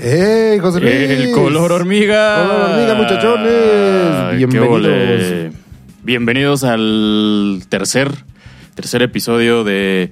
¡Ey, José Luis! ¡El color hormiga! ¡Color hormiga, muchachones! Bienvenidos. Bienvenidos al tercer episodio de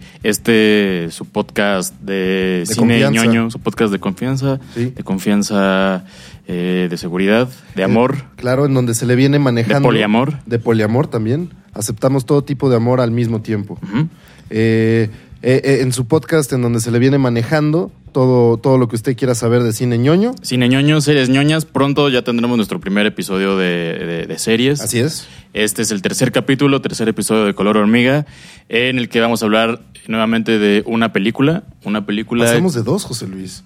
su podcast de cine confianza. Ñoño, su podcast de confianza, sí. De confianza, de seguridad, de amor. Claro, en donde se le viene manejando. De poliamor. De poliamor también. Aceptamos todo tipo de amor al mismo tiempo. Uh-huh. En su podcast en donde se le viene manejando todo lo que usted quiera saber de cine ñoño. Cine ñoño, series ñoñas. Pronto ya tendremos nuestro primer episodio de series. Así es. Este es el tercer episodio de Color Hormiga, en el que vamos a hablar nuevamente de una película. Pasamos de dos, José Luis.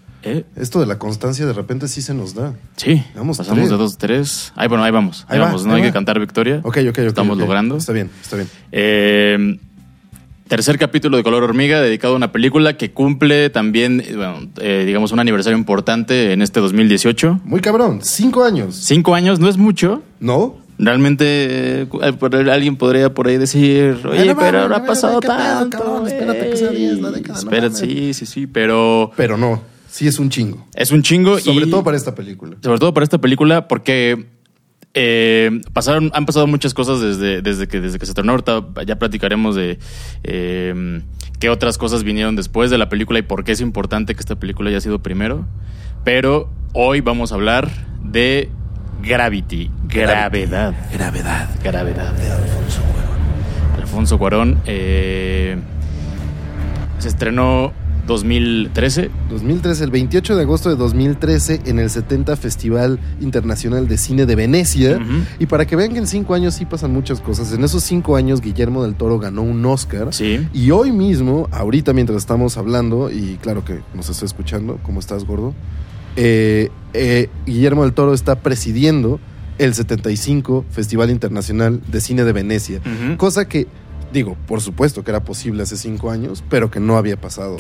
Esto de la constancia de repente sí se nos da. Sí, pasamos de dos, tres. Ahí vamos. No hay que cantar victoria. Ok. Estamos logrando. Está bien. Tercer capítulo de Color Hormiga, dedicado a una película que cumple también, digamos, un aniversario importante en este 2018. Muy cabrón, 5 años. 5 años, no es mucho. No. Realmente alguien podría por ahí decir, oye, pero ha pasado tanto. Cabrón, espérate que sea 10 la década. Espérate, sí, pero... Pero no, sí es un chingo. Es un chingo. Sobre todo para esta película. Sobre todo para esta película porque... han pasado muchas cosas desde que se tornó. Ahorita ya platicaremos de qué otras cosas vinieron después de la película y por qué es importante que esta película haya sido primero. Pero hoy vamos a hablar de Gravity. Gravedad. De Alfonso Cuarón. Se estrenó 2013, el 28 de agosto de 2013 en el 70 Festival Internacional de Cine de Venecia. Uh-huh. Y para que vean que en 5 años sí pasan muchas cosas. En esos 5 años Guillermo del Toro ganó un Oscar. Sí. Y hoy mismo, ahorita mientras estamos hablando, y claro que nos está escuchando, ¿cómo estás, gordo? Guillermo del Toro está presidiendo el 75 Festival Internacional de Cine de Venecia. Uh-huh. Cosa que... Digo, por supuesto que era posible hace 5 años, pero que no había pasado.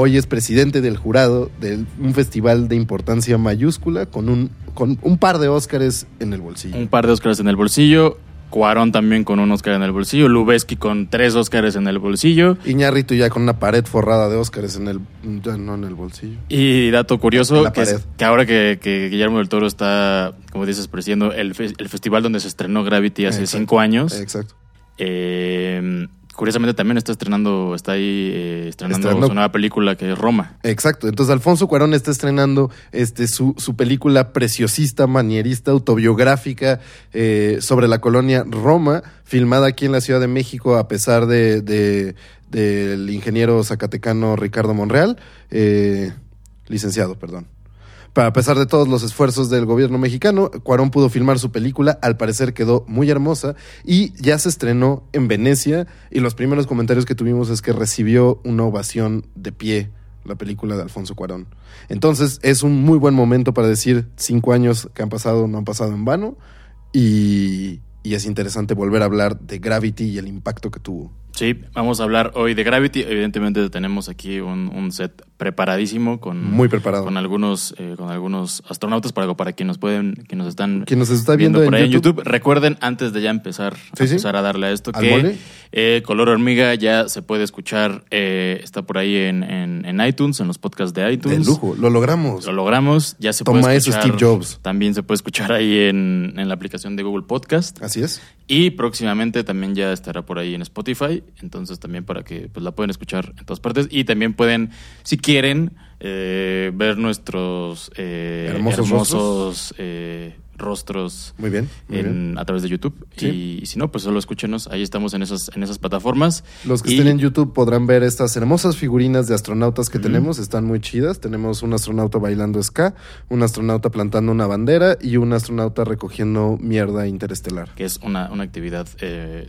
Hoy es presidente del jurado de un festival de importancia mayúscula con un par de Óscares en el bolsillo. Cuarón también con un Óscar en el bolsillo. Lubezki con 3 Óscares en el bolsillo. Iñárritu ya con una pared forrada de Óscares en el bolsillo. Y dato curioso, que ahora que Guillermo del Toro está, como dices, presidiendo el festival donde se estrenó Gravity hace 5 años. Exacto. Curiosamente también está estrenando su nueva película, que es Roma. Exacto, entonces Alfonso Cuarón está estrenando su película preciosista, manierista, autobiográfica, sobre la colonia Roma, filmada aquí en la Ciudad de México a pesar del ingeniero zacatecano Ricardo Monreal, licenciado, perdón. A pesar de todos los esfuerzos del gobierno mexicano, Cuarón pudo filmar su película, al parecer quedó muy hermosa y ya se estrenó en Venecia, y los primeros comentarios que tuvimos es que recibió una ovación de pie la película de Alfonso Cuarón. Entonces es un muy buen momento para decir 5 años que han pasado no han pasado en vano, y es interesante volver a hablar de Gravity y el impacto que tuvo. Sí, vamos a hablar hoy de Gravity. Evidentemente tenemos aquí un set preparadísimo, con algunos astronautas para quienes nos están viendo por ahí en YouTube. Recuerden, antes de ya empezar a darle a esto, que Color Hormiga ya se puede escuchar, está por ahí en iTunes, en los podcasts de iTunes. De lujo, lo logramos. Ya se puede escuchar. Toma eso, Steve Jobs. También se puede escuchar ahí en la aplicación de Google Podcast. Así es. Y próximamente también ya estará por ahí en Spotify. Entonces también para que la pueden escuchar en todas partes, y también pueden, si quieren, ver nuestros hermosos rostros muy bien. A través de YouTube. Sí. Y si no, pues solo escúchenos. Ahí estamos en esas plataformas. Los que estén en YouTube podrán ver estas hermosas figurinas de astronautas que tenemos. Están muy chidas. Tenemos un astronauta bailando ska, un astronauta plantando una bandera y un astronauta recogiendo mierda interestelar. Que es una actividad,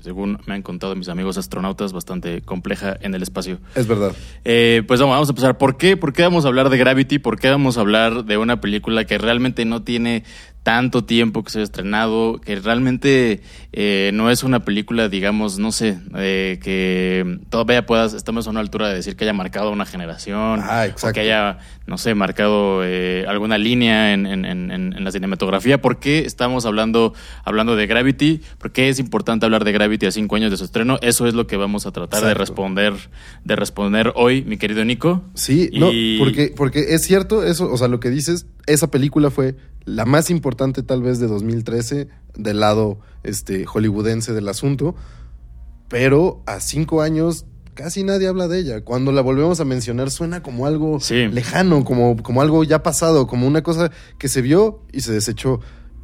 según me han contado mis amigos astronautas, bastante compleja en el espacio. Es verdad. Pues vamos a empezar. ¿Por qué vamos a hablar de Gravity? ¿Por qué vamos a hablar de una película que realmente no tiene tanto tiempo que se ha estrenado, que realmente no es una película, digamos, no sé, que todavía estamos a una altura de decir que haya marcado una generación, o que haya, no sé, marcado alguna línea en la cinematografía. ¿Por qué estamos hablando de Gravity? ¿Por qué es importante hablar de Gravity a 5 años de su estreno? Eso es lo que vamos a tratar de responder hoy, mi querido Nico. Sí, y... no, porque es cierto eso, o sea, lo que dices, esa película fue la más importante tal vez de 2013 del lado hollywoodense del asunto, pero a 5 años casi nadie habla de ella. Cuando la volvemos a mencionar suena como algo lejano, como algo ya pasado, como una cosa que se vio y se desechó.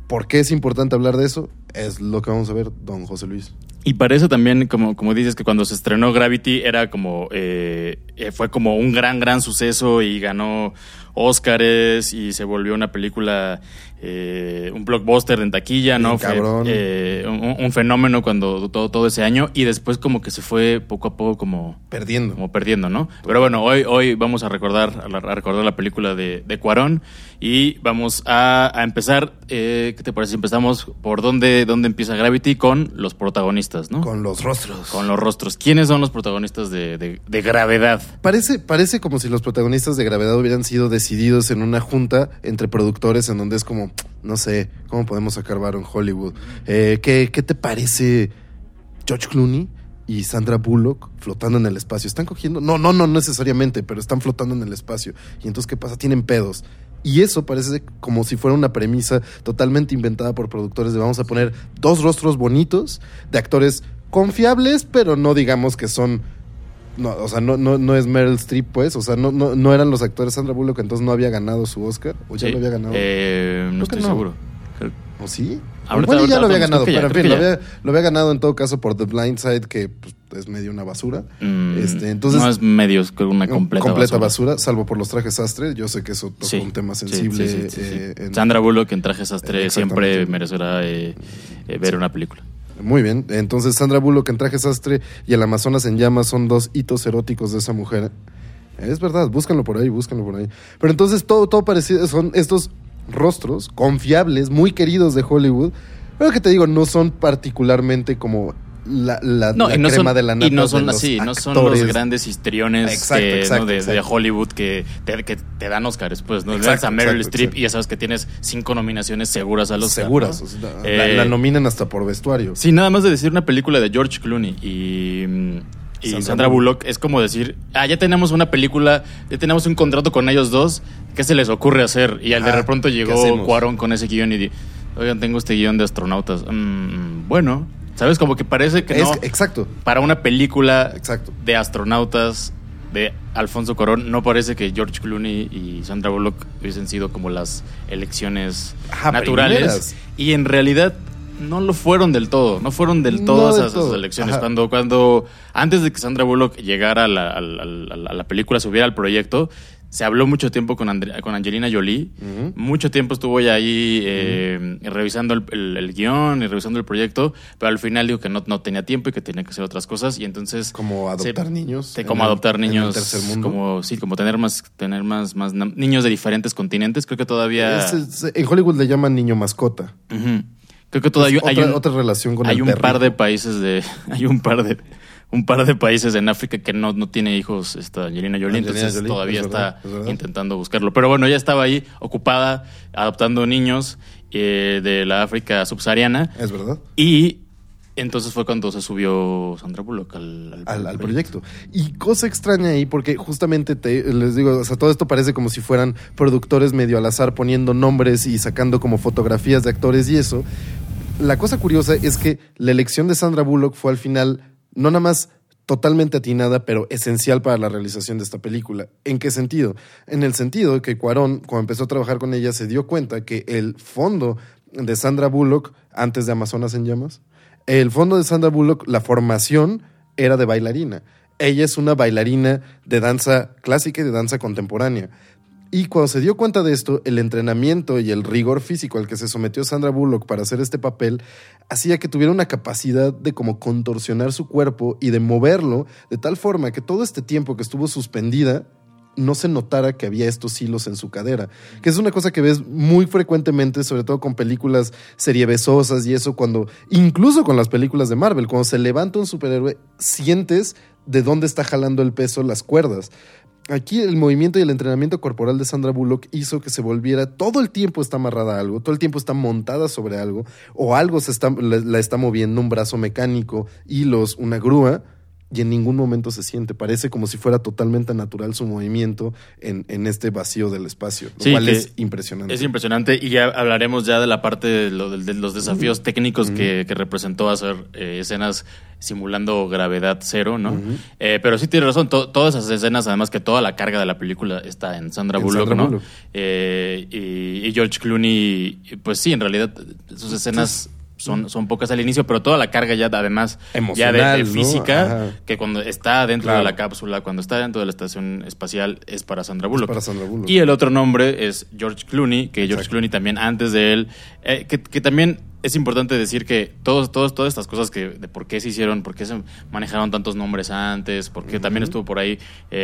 ¿Por qué es importante hablar de eso? Es lo que vamos a ver, don José Luis. Y parece también, como dices, que cuando se estrenó Gravity era como fue como un gran suceso y ganó Óscares y se volvió una película, un blockbuster en taquilla, ¿no? Cabrón. Fue un fenómeno cuando todo ese año, y después como que se fue poco a poco como perdiendo, ¿no? Pero bueno, hoy vamos a recordar la película de Cuarón, y vamos a empezar. ¿Qué te parece? Empezamos por dónde empieza Gravity, con los protagonistas, ¿no? Con los rostros. ¿Quiénes son los protagonistas de Gravedad? Parece como si los protagonistas de Gravedad hubieran sido decididos en una junta entre productores, en donde es como, no sé, ¿cómo podemos sacar varo en Hollywood? ¿Qué te parece George Clooney y Sandra Bullock flotando en el espacio? ¿Están cogiendo? No necesariamente, pero están flotando en el espacio. Y entonces, ¿qué pasa? Tienen pedos. Y eso parece como si fuera una premisa totalmente inventada por productores de vamos a poner 2 rostros bonitos de actores confiables, pero no digamos que son... No, o sea, no es Meryl Streep, pues. O sea, no eran los actores. Sandra Bullock entonces no había ganado su Oscar. ¿O ya lo había ganado? No estoy seguro. ¿O sí? Bueno, ya lo había ganado, pero en fin, lo había ganado en todo caso por The Blind Side, que pues, es medio una basura. Entonces, no es medio, es una completa basura, salvo por los trajes sastre. Yo sé que eso toca un tema sensible. Sí. Sandra Bullock en trajes sastre siempre merecerá ver una película. Muy bien, entonces Sandra Bullock en trajes sastre y el Amazonas en llamas son 2 hitos eróticos de esa mujer. Es verdad, búscanlo por ahí. Pero entonces todo parecido, son estos rostros confiables, muy queridos de Hollywood, pero que te digo, no son particularmente como la crema de la nata. Y no son así, no son los grandes histriones de Hollywood que te dan Óscares, pues, ¿no? Exacto, a Meryl Streep y ya sabes que tienes 5 nominaciones seguras a los Óscar. Seguras, ¿no? O sea, la nominan hasta por vestuario. Sí, nada más de decir una película de George Clooney y Sandra Bullock, es como decir, ya tenemos una película, ya tenemos un contrato con ellos 2, ¿qué se les ocurre hacer? Y al de pronto llegó Cuarón con ese guión y dijo, oigan, tengo este guión de astronautas. Bueno, ¿sabes? Como que parece que no. Exacto. Para una película de astronautas de Alfonso Cuarón, no parece que George Clooney y Sandra Bullock hubiesen sido como las elecciones naturales. Primeras. Y en realidad... No fueron del todo esas elecciones. Cuando antes de que Sandra Bullock llegara a la película, subiera al proyecto, se habló mucho tiempo con Angelina Jolie. Uh-huh. Mucho tiempo estuvo ella ahí revisando el guión y revisando el proyecto, pero al final dijo que no tenía tiempo y que tenía que hacer otras cosas, y entonces... Como adoptar niños. Como adoptar niños. En el tercer mundo. Como tener más niños de diferentes continentes. Creo que todavía... En Hollywood le llaman niño mascota. Uh-huh. Creo que todavía hay otra relación con el perro. Hay un par de países en África que no tiene hijos esta Angelina Jolie, entonces todavía está intentando buscarlo. Pero bueno, ella estaba ahí ocupada adoptando niños de la África subsahariana. Es verdad. Y entonces fue cuando se subió Sandra Bullock al proyecto. Y cosa extraña ahí, porque justamente les digo, o sea, todo esto parece como si fueran productores medio al azar poniendo nombres y sacando como fotografías de actores y eso. La cosa curiosa es que la elección de Sandra Bullock fue al final no nada más totalmente atinada, pero esencial para la realización de esta película. ¿En qué sentido? En el sentido que Cuarón, cuando empezó a trabajar con ella, se dio cuenta que el fondo de Sandra Bullock, antes de Amazonas en llamas, el fondo de Sandra Bullock, la formación era de bailarina. Ella es una bailarina de danza clásica y de danza contemporánea. Y cuando se dio cuenta de esto, el entrenamiento y el rigor físico al que se sometió Sandra Bullock para hacer este papel hacía que tuviera una capacidad de como contorsionar su cuerpo y de moverlo de tal forma que todo este tiempo que estuvo suspendida no se notara que había estos hilos en su cadera, que es una cosa que ves muy frecuentemente, sobre todo con películas seriebesosas y eso, cuando, incluso con las películas de Marvel, cuando se levanta un superhéroe, sientes de dónde está jalando el peso las cuerdas. Aquí el movimiento y el entrenamiento corporal de Sandra Bullock hizo que se volviera, todo el tiempo está amarrada a algo, todo el tiempo está montada sobre algo, o algo la está moviendo, un brazo mecánico, hilos, una grúa, y en ningún momento se siente. Parece como si fuera totalmente natural su movimiento en este vacío del espacio, lo cual es impresionante. Es impresionante, y ya hablaremos ya de la parte de los desafíos técnicos que representó hacer escenas simulando gravedad cero, ¿no? Pero sí tienes razón, todas esas escenas, además que toda la carga de la película está en Sandra Bullock, ¿no? Y George Clooney, pues sí, en realidad sus escenas... Son pocas al inicio, pero toda la carga ya, además, emocional, ya de física, ¿no? Que cuando está dentro de la cápsula, cuando está dentro de la estación espacial, es para Sandra Bullock. Y el otro nombre es George Clooney, que George Clooney también, antes de él, que también es importante decir que todas estas cosas que de por qué se hicieron, por qué se manejaron tantos nombres antes, porque también estuvo por ahí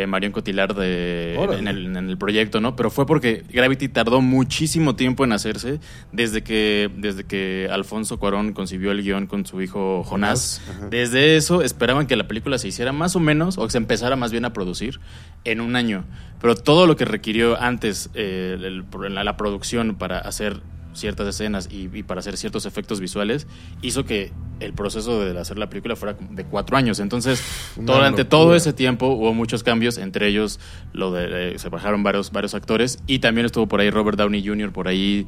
Marion Cotillard en el proyecto, ¿no? Pero fue porque Gravity tardó muchísimo tiempo en hacerse, desde que Alfonso Cuarón concibió el guión con su hijo Jonás. Desde eso esperaban que la película se hiciera más o menos, o que se empezara más bien a producir en un año. Pero todo lo que requirió antes la producción para hacer ciertas escenas y para hacer ciertos efectos visuales, hizo que el proceso de hacer la película fuera de 4 años. Entonces, durante todo ese tiempo hubo muchos cambios, entre ellos se bajaron varios actores, y también estuvo por ahí Robert Downey Jr. por ahí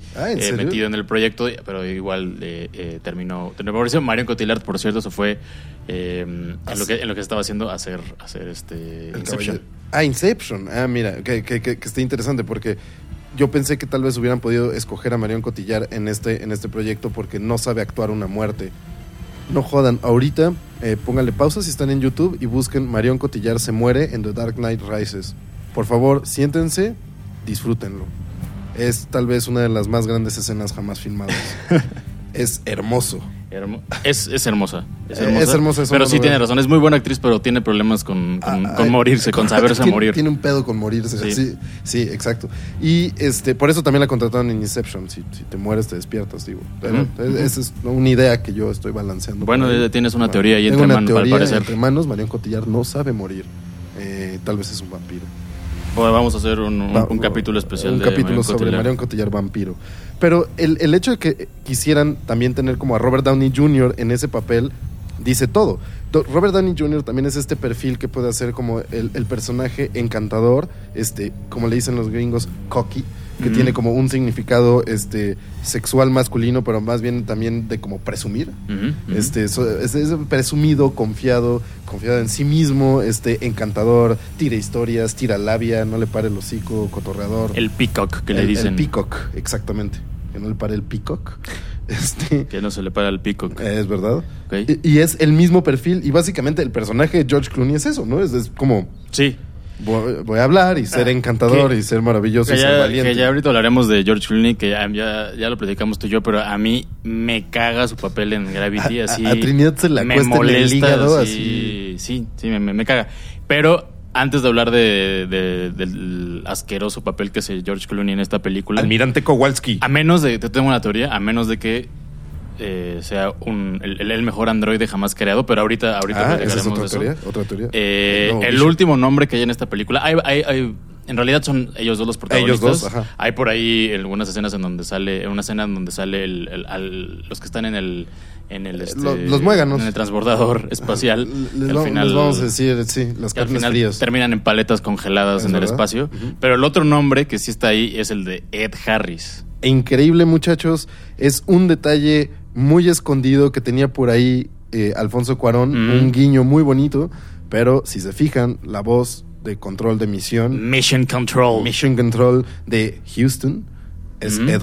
metido en el proyecto, pero igual terminó. Marion Cotillard, por cierto, se fue en lo que estaba haciendo hacer Inception. Inception. Mira, que está interesante, porque yo pensé que tal vez hubieran podido escoger a Marion Cotillard en este proyecto porque no sabe actuar una muerte. No jodan, ahorita pónganle pausa si están en YouTube y busquen Marion Cotillard se muere en The Dark Knight Rises. Por favor, siéntense, disfrútenlo. Es tal vez una de las más grandes escenas jamás filmadas. Es hermoso. Es hermosa. Es hermosa. Pero sí tiene razón. Es muy buena actriz, pero tiene problemas con morirse, con saberse morir. Tiene un pedo con morirse. Sí, exacto. Y por eso también la contrataron en Inception. Si te mueres, te despiertas, digo. Esa es una idea que yo estoy balanceando. Bueno, tienes una teoría ahí entre manos, al parecer. Entre manos, Marion Cotillard no sabe morir. Tal vez es un vampiro. Vamos a hacer un capítulo especial. Un capítulo sobre Marion Cotillard vampiro. Pero el hecho de que quisieran también tener como a Robert Downey Jr. en ese papel dice todo. Robert Downey Jr. también es este perfil que puede hacer como el personaje encantador, como le dicen los gringos, cocky, que tiene como un significado sexual masculino, pero más bien también de como presumir. Es presumido, confiado en sí mismo, encantador, tira historias, tira labia, no le pare el hocico, cotorreador. El peacock, que le dicen. El peacock, exactamente. Que no le pare el peacock. Que no se le para el pico. Es verdad. Okay. Y es el mismo perfil. Y básicamente el personaje de George Clooney es eso, ¿no? Es como... Sí. Voy a hablar y ser encantador y ser maravilloso y ser valiente. Que ya ahorita hablaremos de George Clooney, que ya lo platicamos tú y yo, pero a mí me caga su papel en Gravity. Así a Trinidad se la cuesta en el hígado. Así. Sí, me caga. Pero... Antes de hablar del asqueroso papel que hace George Clooney en esta película, Almirante Kowalski. A menos de que sea el mejor androide jamás creado, pero ahorita platicaremos de eso. ¿Otra teoría? El último nombre que hay en esta película, en realidad son ellos dos los protagonistas. Hay por ahí algunas escenas en una escena donde sale los que están en el muéganos, en el transbordador espacial. Al final les vamos a decir, las carnes frías terminan en paletas congeladas en el espacio. Pero el otro nombre que sí está ahí es el de Ed Harris. Increíble, muchachos. Es un detalle muy escondido que tenía por ahí Alfonso Cuarón, un guiño muy bonito. Pero si se fijan, la voz de control de misión, Mission Control de Houston, es Ed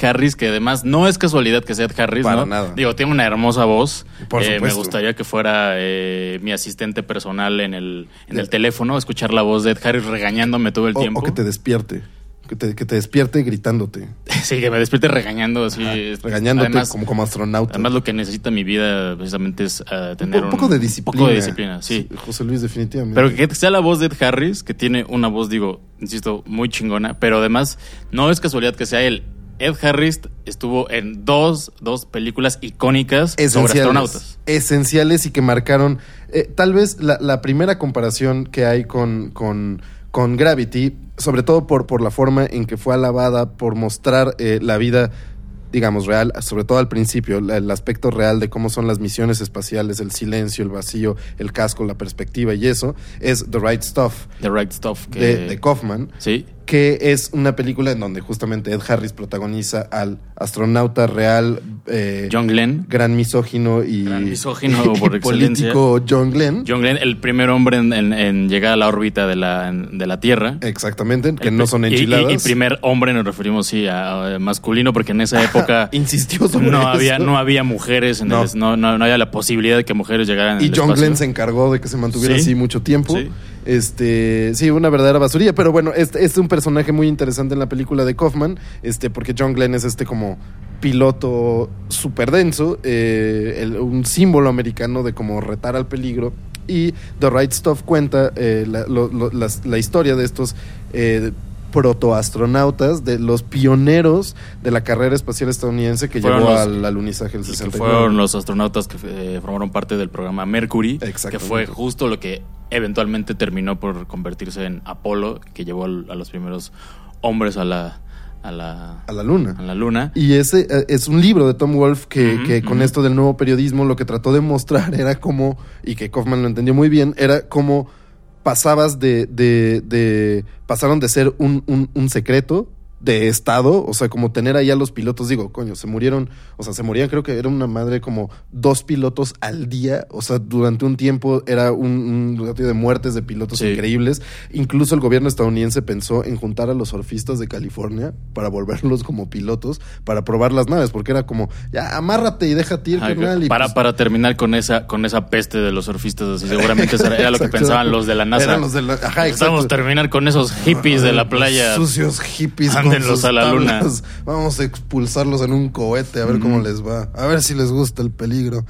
Harris, que además no es casualidad que sea Ed Harris, para nada. Digo, tiene una hermosa voz. Por supuesto. Me gustaría que fuera mi asistente personal en el teléfono, escuchar la voz de Ed Harris regañándome todo el tiempo. O que te despierte. Que te despierte gritándote. Sí, que me despierte regañando así. Ajá, regañándote, además, como astronauta. Además, lo que necesita mi vida precisamente es tener un poco de disciplina. Sí. José Luis, definitivamente. Pero que sea la voz de Ed Harris, que tiene una voz, digo, insisto, muy chingona. Pero además, no es casualidad que sea él. Ed Harris estuvo en dos películas icónicas sobre astronautas. Esenciales y que marcaron... tal vez la primera comparación que hay con Gravity, sobre todo por la forma en que fue alabada por mostrar la vida, digamos, real, sobre todo al principio, el aspecto real de cómo son las misiones espaciales, el silencio, el vacío, el casco, la perspectiva y eso, es The Right Stuff. The Right Stuff. De Kaufman. Sí. Que es una película en donde justamente Ed Harris protagoniza al astronauta real... John Glenn. Gran misógino por excelencia. Político John Glenn. John Glenn, el primer hombre en llegar a la órbita de la Tierra. Exactamente, que no son enchiladas. Y primer hombre nos referimos, sí, a masculino, porque en esa época... Insistió sobre eso. No había mujeres, no había la posibilidad de que mujeres llegaran al espacio. Y John Glenn se encargó de que se mantuviera así mucho tiempo. Sí. Sí, una verdadera basurilla, pero bueno, es un personaje muy interesante en la película de Kaufman, porque John Glenn es como piloto súper denso, un símbolo americano de como retar al peligro, y The Right Stuff cuenta la historia de estos protoastronautas, de los pioneros de la carrera espacial estadounidense que llevó al alunizaje del 69. Fueron los astronautas que formaron parte del programa Mercury, que fue justo lo que eventualmente terminó por convertirse en Apolo, que llevó a los primeros hombres a la luna. A la luna. Y ese es un libro de Tom Wolfe que con esto del nuevo periodismo lo que trató de mostrar era cómo, y que Kaufman lo entendió muy bien, era cómo pasabas pasaron de ser un secreto de Estado, o sea, como tener ahí a los pilotos, digo, coño, se morían, creo que era una madre como 2 pilotos al día, o sea, durante un tiempo era un ratio de muertes de pilotos increíbles, incluso el gobierno estadounidense pensó en juntar a los surfistas de California para volverlos como pilotos, para probar las naves, porque era como, ya, amárrate y déjate ir, carnal. Para terminar con esa peste de los surfistas, así, seguramente era lo que pensaban los de la NASA. Eran los de la... Ajá, necesitamos terminar con esos hippies de la playa. Sucios hippies. Mándenlos a la luna. Vamos a expulsarlos en un cohete a ver cómo les va. A ver si les gusta el peligro.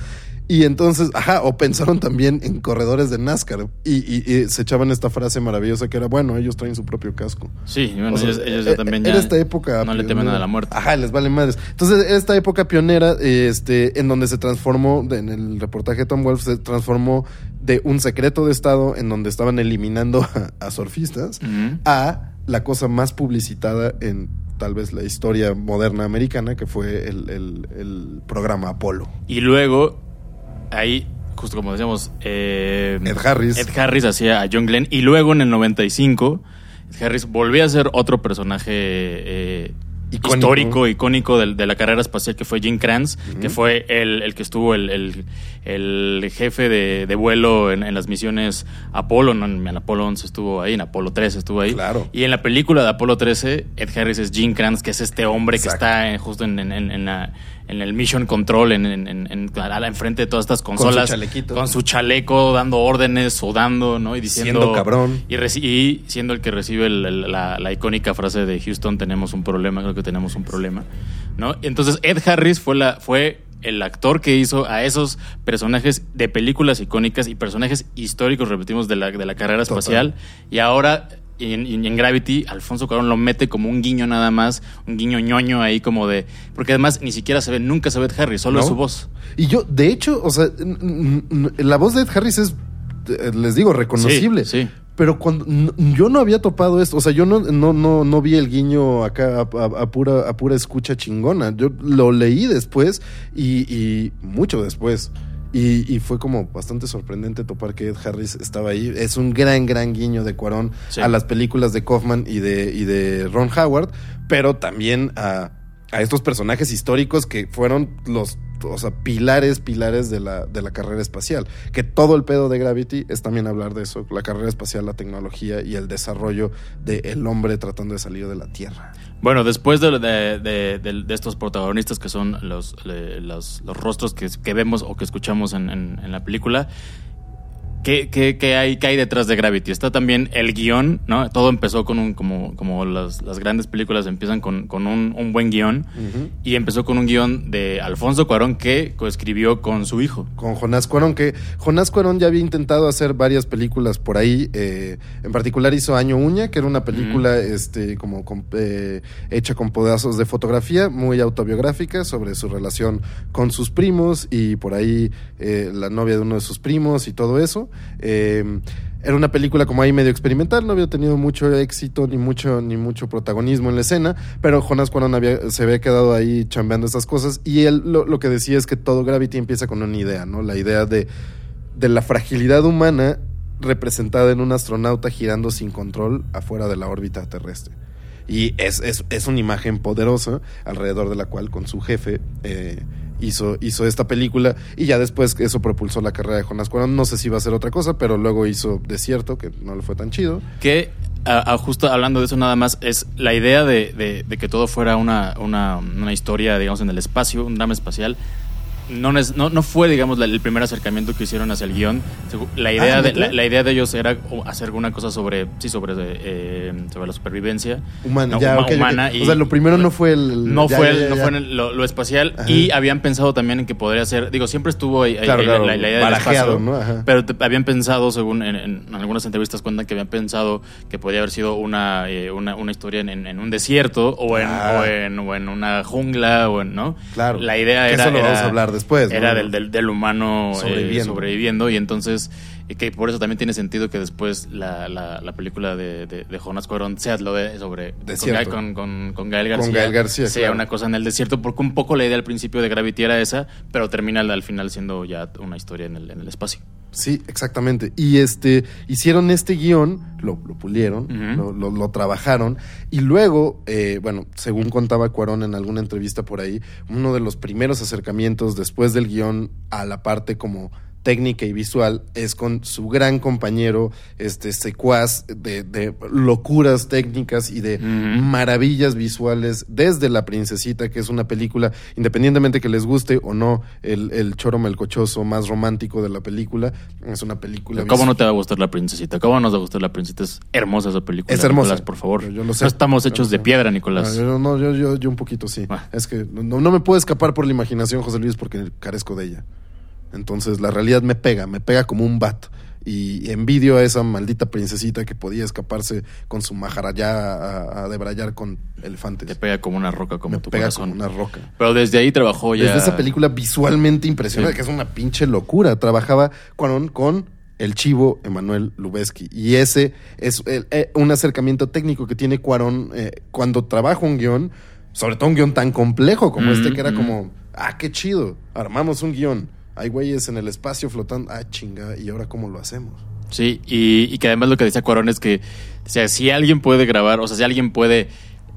Y entonces, o pensaron también en corredores de NASCAR y se echaban esta frase maravillosa que era, bueno, ellos traen su propio casco. Sí, bueno, o sea, ellos ya también ya... En esta época... No le temen a la muerte. Ajá, les vale madres. Entonces, esta época pionera, en donde se transformó, en el reportaje de Tom Wolfe, se transformó de un secreto de Estado en donde estaban eliminando a surfistas a... la cosa más publicitada en tal vez la historia moderna americana, que fue el programa Apolo. Y luego, ahí, justo como decíamos, Ed Harris hacía a John Glenn. Y luego en el 95, Ed Harris volvió a ser otro personaje icónico de la carrera espacial, que fue Gene Kranz, que fue el que estuvo el jefe de vuelo en las misiones Apolo, no, en Apolo 11 estuvo ahí, en Apolo 13 estuvo ahí. Claro. Y en la película de Apolo 13, Ed Harris es Gene Kranz, que es este hombre que está justo en el Mission Control, enfrente de todas estas consolas. Con su chaleco, dando órdenes, sudando, ¿no? Y diciendo... Siendo cabrón. Y siendo el que recibe la icónica frase de Houston, tenemos un problema, creo que tenemos un problema, ¿no? Entonces Ed Harris fue el actor que hizo a esos personajes de películas icónicas y personajes históricos, repetimos, de la carrera espacial. Total. Y ahora... Y en Gravity, Alfonso Cuarón lo mete como un guiño nada más, un guiño ñoño ahí como de... Porque además ni siquiera nunca se ve Ed Harris, solo es su voz. Y yo, de hecho, o sea, la voz de Ed Harris es, les digo, reconocible. Sí. Pero cuando yo no había topado esto, o sea, yo no vi el guiño acá a pura escucha chingona. Yo lo leí después y mucho después. Y fue como bastante sorprendente topar que Ed Harris estaba ahí. Es un gran guiño de Cuarón a las películas de Kaufman y de Ron Howard, pero también a estos personajes históricos que fueron los, o sea, pilares de la carrera espacial. Que todo el pedo de Gravity es también hablar de eso, la carrera espacial, la tecnología y el desarrollo del hombre tratando de salir de la Tierra. Bueno, después de estos protagonistas que son los rostros que vemos o que escuchamos en la película, ¿Qué hay detrás de Gravity? Está también el guión, ¿no? Todo empezó con un... Como las grandes películas empiezan con un buen guión. Uh-huh. Y empezó con un guión de Alfonso Cuarón que coescribió con su hijo. Con Jonás Cuarón, que Jonás Cuarón ya había intentado hacer varias películas por ahí. En particular hizo Año Uña, que era una película hecha con pedazos de fotografía, muy autobiográfica, sobre su relación con sus primos y por ahí la novia de uno de sus primos y todo eso. Era una película como ahí medio experimental, no había tenido mucho éxito ni mucho protagonismo en la escena, pero Jonás Cuarón se había quedado ahí chambeando estas cosas y él lo que decía es que todo Gravity empieza con una idea, ¿no? La idea de la fragilidad humana representada en un astronauta girando sin control afuera de la órbita terrestre. Y es una imagen poderosa alrededor de la cual con su jefe hizo esta película y ya después eso propulsó la carrera de Jonás Cuarón. No sé si iba a hacer otra cosa, pero luego hizo Desierto, que no le fue tan chido. Que justo hablando de eso nada más, es la idea de que todo fuera una historia, digamos, en el espacio, un drama espacial. No fue, digamos, el primer acercamiento que hicieron hacia el guión. La idea de ellos era hacer alguna cosa sobre la supervivencia humana, humana. Y, o sea, lo primero no fue lo espacial. Ajá. Y habían pensado también en que podría ser, digo, siempre estuvo ahí, claro, la idea del espacio, ¿no? Pero habían pensado, según en algunas entrevistas cuentan que habían pensado que podía haber sido una historia en un desierto o en una jungla ¿no? Claro. La idea era, eso lo vamos a hablar después, era, ¿no? del humano sobreviviendo y entonces que por eso también tiene sentido que después la película de Jonás Cuarón sea lo de sobre desierto. Con Gael García, sea claro, una cosa en el desierto, porque un poco la idea al principio de Gravity era esa, pero termina al final siendo ya una historia en el espacio. Sí, exactamente. Y hicieron este guión, lo pulieron, uh-huh, lo trabajaron. Y luego, según contaba Cuarón en alguna entrevista por ahí, uno de los primeros acercamientos después del guión a la parte como técnica y visual es con su gran compañero, secuaz de locuras técnicas y de maravillas visuales desde La Princesita, que es una película, independientemente que les guste o no el choro melcochoso más romántico de la película, es una película... ¿Cómo no te va a gustar La Princesita? ¿Cómo nos va a gustar La Princesita? Es hermosa esa película. Es hermosa. Nicolás, por favor. Yo no estamos hechos de piedra, Nicolás. Yo un poquito sí. Ah. Es que no me puedo escapar por la imaginación, José Luis, porque carezco de ella. Entonces la realidad me pega como un bat y envidio a esa maldita princesita que podía escaparse con su maharayá a debrayar con elefantes. Te pega como una roca, como tu corazón. Me pega como una roca. Pero desde ahí trabajó ya... Desde esa película visualmente impresionante, sí, que es una pinche locura. Trabajaba con el chivo Emmanuel Lubezki. Y ese es un acercamiento técnico que tiene Cuarón cuando trabaja un guión, sobre todo un guión tan complejo como que era como... ¡Ah, qué chido! Armamos un guión. Hay güeyes en el espacio flotando. Ah, chinga, ¿y ahora cómo lo hacemos? Sí, y que además lo que decía Cuarón es que, o sea, si alguien puede grabar, o sea, si alguien puede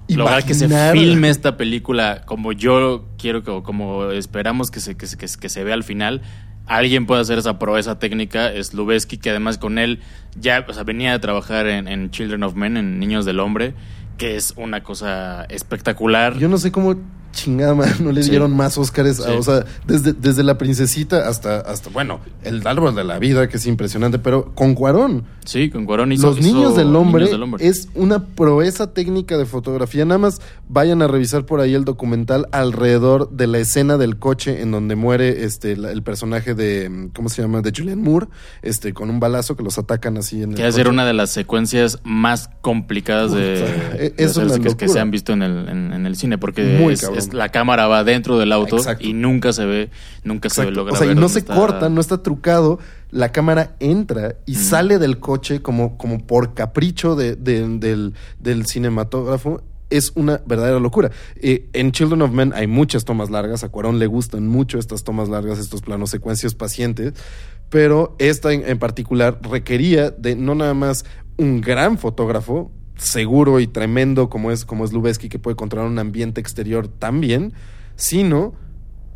lograr que se filme esta película como yo quiero, como esperamos que se vea al final, alguien puede hacer esa proeza técnica, es Lubezki, que además con él ya, o sea, venía a trabajar en Children of Men, en Niños del Hombre, que es una cosa espectacular. Yo no sé cómo... Chingada, man, no le dieron más Óscares, sí. O sea, desde La Princesita hasta bueno, El Árbol de la Vida, que es impresionante, pero con Cuarón. Sí, con Cuarón hizo Los Niños del Hombre es una proeza técnica de fotografía. Nada más vayan a revisar por ahí el documental alrededor de la escena del coche en donde muere el personaje de, ¿cómo se llama? De Julianne Moore, con un balazo que los atacan así en el... Que va a ser una de las secuencias más complicadas que se han visto en el cine, porque muy cabrón. La cámara va dentro del auto. Exacto. Y nunca se ve logrado. O sea, y no se corta, no está trucado. La cámara entra y sale del coche como por capricho del cinematógrafo. Es una verdadera locura. En Children of Men hay muchas tomas largas. A Cuarón le gustan mucho estas tomas largas, estos planos secuencias pacientes. Pero esta en particular requería de no nada más un gran fotógrafo seguro y tremendo como es Lubezki, que puede controlar un ambiente exterior tan bien, sino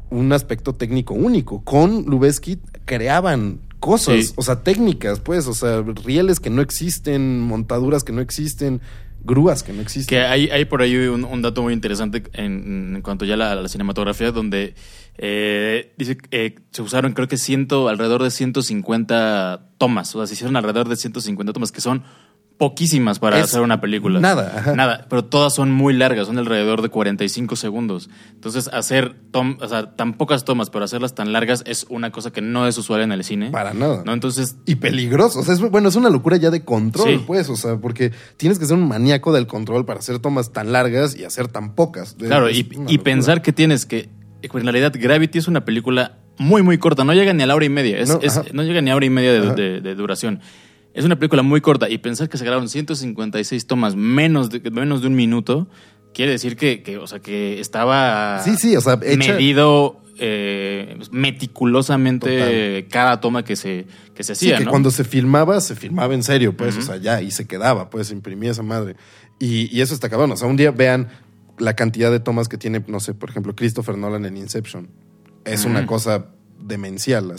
un aspecto técnico único. Con Lubezki creaban cosas, sí, o sea, técnicas, pues, o sea, rieles que no existen, montaduras que no existen, grúas que no existen. Que hay por ahí un dato muy interesante en cuanto ya a la cinematografía, donde dice se usaron creo que alrededor de 150 tomas. O sea, se hicieron alrededor de 150 tomas, que son poquísimas para hacer una película. Nada, pero todas son muy largas, son alrededor de 45 segundos. Entonces, hacer tan pocas tomas, pero hacerlas tan largas es una cosa que no es usual en el cine. Para nada. ¿No? Entonces, y peligroso. O sea, es una locura ya de control, sí. Pues, o sea, porque tienes que ser un maníaco del control para hacer tomas tan largas y hacer tan pocas. Claro, y pensar que tienes que... En realidad, Gravity es una película muy, muy corta. No llega ni a la hora y media. No llega ni a hora y media de duración. Es una película muy corta y pensar que se grabaron 156 tomas menos de un minuto quiere decir que estaba medido meticulosamente. Total. Cada toma que se hacía, que ¿no? Cuando se filmaba en serio, pues, y se quedaba, pues, imprimía esa madre. Y eso está cabrón. O sea, un día vean la cantidad de tomas que tiene, no sé, por ejemplo, Christopher Nolan en Inception. Es una cosa... demencial.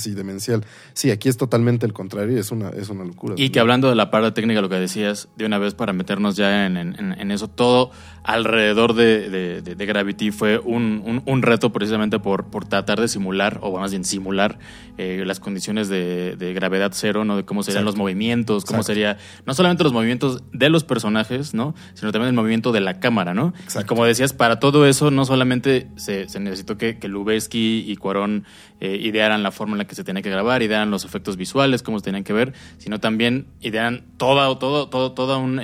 Sí, aquí es totalmente el contrario y es una locura. Y que hablando de la parte técnica, lo que decías, de una vez para meternos ya en eso, todo alrededor de Gravity fue un reto precisamente por tratar de simular, o más bien simular, las condiciones de gravedad cero, ¿no? De cómo serían los movimientos, cómo sería, no solamente los movimientos de los personajes, ¿no? Sino también el movimiento de la cámara, ¿no? Y como decías, para todo eso no solamente se necesitó que Lubezki y Cuarón idearan la forma en la que se tenía que grabar, idearan los efectos visuales, cómo se tenían que ver, sino también idearan todo un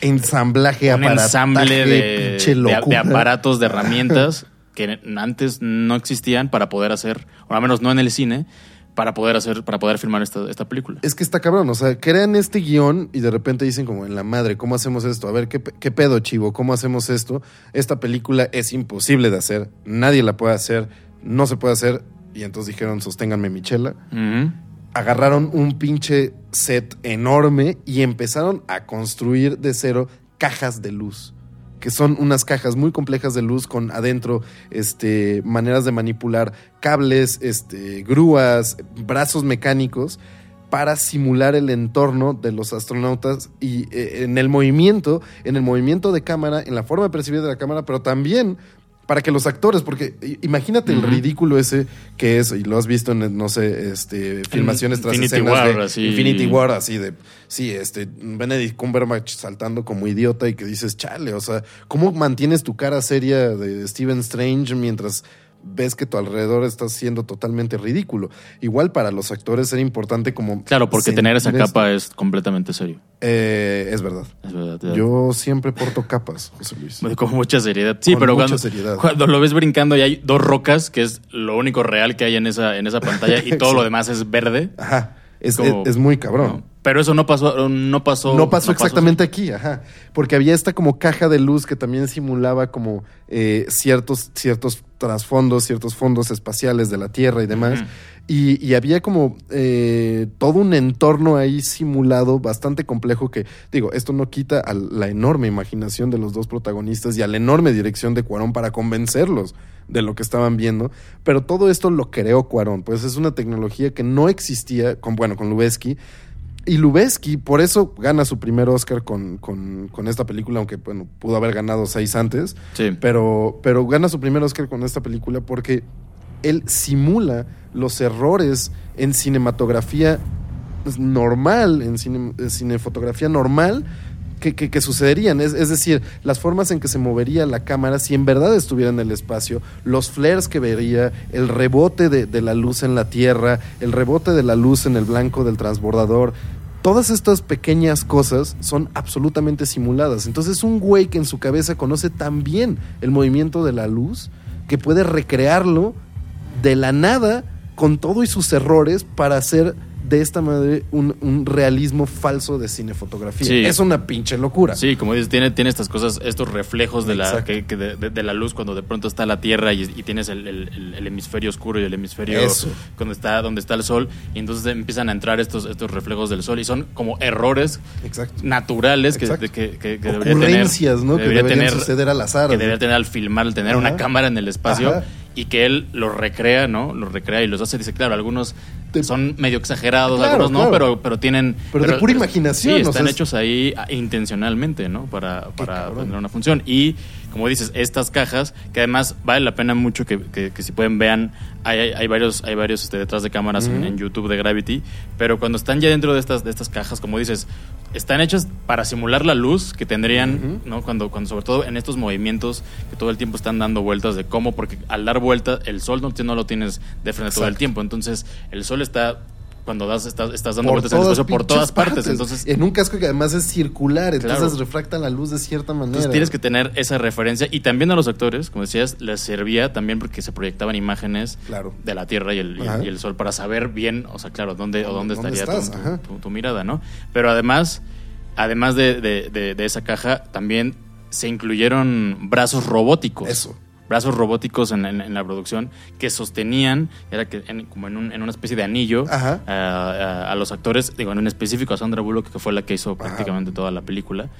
ensamble de aparatos, de herramientas que antes no existían para poder hacer, o al menos no en el cine, para poder filmar esta película. Es que está cabrón, o sea, crean este guión y de repente dicen como, en la madre, ¿cómo hacemos esto? A ver, ¿qué pedo, chivo? ¿Cómo hacemos esto? Esta película es imposible de hacer, nadie la puede hacer, no se puede hacer. Y entonces dijeron, sosténganme mi chela. Uh-huh. Agarraron un pinche set enorme y empezaron a construir de cero cajas de luz, que son unas cajas muy complejas de luz con adentro maneras de manipular cables, grúas, brazos mecánicos, para simular el entorno de los astronautas y en el movimiento de cámara, en la forma de percibir de la cámara, pero también... Para que los actores, porque imagínate el ridículo ese que es, y lo has visto en, no sé, filmaciones tras escenas de así. Infinity War, así de... Sí, Benedict Cumberbatch saltando como idiota y que dices, chale, o sea, ¿cómo mantienes tu cara seria de Steven Strange mientras ves que tu alrededor está siendo totalmente ridículo? Igual para los actores era importante como... Claro, porque tener esa capa es completamente serio. Es verdad. Yo siempre porto capas, José Luis. Con mucha seriedad. Sí, pero cuando lo ves brincando y hay dos rocas, que es lo único real que hay en esa pantalla, y todo lo demás es verde. Ajá. Es muy cabrón. No. Pero eso no pasó exactamente aquí, porque había esta como caja de luz que también simulaba como ciertos trasfondos, ciertos fondos espaciales de la Tierra y demás, y había como todo un entorno ahí simulado bastante complejo que, digo, esto no quita a la enorme imaginación de los dos protagonistas y a la enorme dirección de Cuarón para convencerlos de lo que estaban viendo, pero todo esto lo creó Cuarón, pues es una tecnología que no existía con Lubezki. Y Lubezki, por eso gana su primer Oscar con esta película, aunque bueno, pudo haber ganado 6 antes. Sí. Pero gana su primer Oscar con esta película porque él simula los errores en cinematografía normal, en cinefotografía normal que sucederían. Es decir, las formas en que se movería la cámara si en verdad estuviera en el espacio, los flares que vería, el rebote de la luz en la Tierra, el rebote de la luz en el blanco del transbordador. Todas estas pequeñas cosas son absolutamente simuladas. Entonces un güey que en su cabeza conoce tan bien el movimiento de la luz que puede recrearlo de la nada con todo y sus errores para hacer... de esta madre un realismo falso de cinefotografía. Sí. Es una pinche locura. Sí, como dices, tiene estas cosas, estos reflejos de la, que de la luz cuando de pronto está la Tierra y tienes el hemisferio oscuro y el hemisferio donde está el sol, y entonces empiezan a entrar estos reflejos del sol y son como errores naturales que debería tener. Ocurrencias, ¿no? Que deberían suceder al azar. Que debería tener al filmar, al tener una cámara en el espacio. Ajá. Y que él los recrea, ¿no? Los recrea y los hace. Dice, claro, algunos son medio exagerados, claro, algunos no, claro. pero tienen... Pero de pura imaginación. Sí, están hechos ahí intencionalmente, ¿no? Para tener una función. Y, como dices, estas cajas, que además vale la pena mucho que si pueden vean, hay varios detrás de cámaras en YouTube de Gravity, pero cuando están ya dentro de estas cajas, como dices, están hechas para simular la luz que tendrían, ¿no? Cuando sobre todo en estos movimientos que todo el tiempo están dando vueltas de cómo, porque al dar vueltas el sol no lo tienes de frente todo el tiempo, entonces el sol está... Cuando estás dando vueltas en el espacio por todas partes. Entonces, en un casco que además es circular, entonces refracta la luz de cierta manera. Entonces tienes que tener esa referencia. Y también a los actores, como decías, les servía también porque se proyectaban imágenes de la Tierra y el Sol para saber bien, o sea, claro, dónde estaría tu mirada, ¿no? Pero además de esa caja, también se incluyeron brazos robóticos. Eso. Brazos robóticos en la producción que sostenían, era que como en una especie de anillo a los actores, digo, en específico a Sandra Bullock, que fue la que hizo prácticamente toda la película,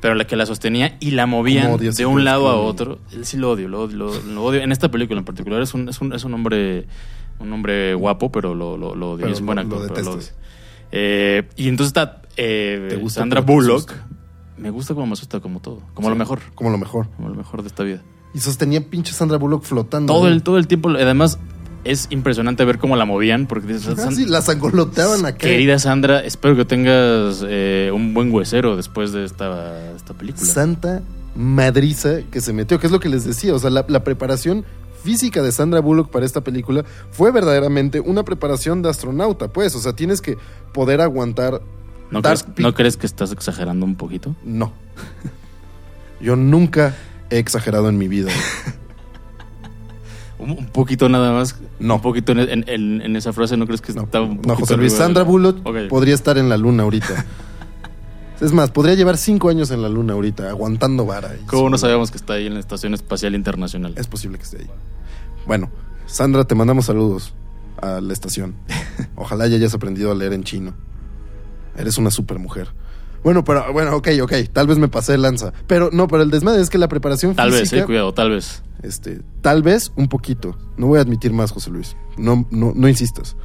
pero la que la sostenía y la movían de un lado a otro. Sí, lo odio. En esta película en particular es un hombre guapo, pero lo odio. Es un buen actor, pero lo odio. Y entonces está Sandra Bullock. Me gusta como me asusta, como todo. Como lo mejor de esta vida. Y sostenía pinche Sandra Bullock flotando. Todo el tiempo. Además, es impresionante ver cómo la movían. Porque la sangoloteaban acá. Querida Sandra, espero que tengas un buen huesero después de esta película. Santa madriza que se metió, que es lo que les decía. O sea, la preparación física de Sandra Bullock para esta película fue verdaderamente una preparación de astronauta, pues. O sea, tienes que poder aguantar. ¿No crees que estás exagerando un poquito? No. Yo nunca... he exagerado en mi vida. Un poquito nada más. No. Un poquito en esa frase, ¿no crees que está un poquito? No, José Luis, Sandra Bullock podría estar en la luna ahorita. Es más, podría llevar 5 años en la luna ahorita, aguantando vara. ¿Cómo no sabíamos que está ahí en la Estación Espacial Internacional? Es posible que esté ahí. Bueno, Sandra, te mandamos saludos a la estación. Ojalá ya hayas aprendido a leer en chino. Eres una supermujer. Bueno, pero ok, tal vez me pasé de lanza. Pero el desmadre es que la preparación física... Tal vez, cuidado, tal vez. Tal vez un poquito. No voy a admitir más, José Luis. No insistas.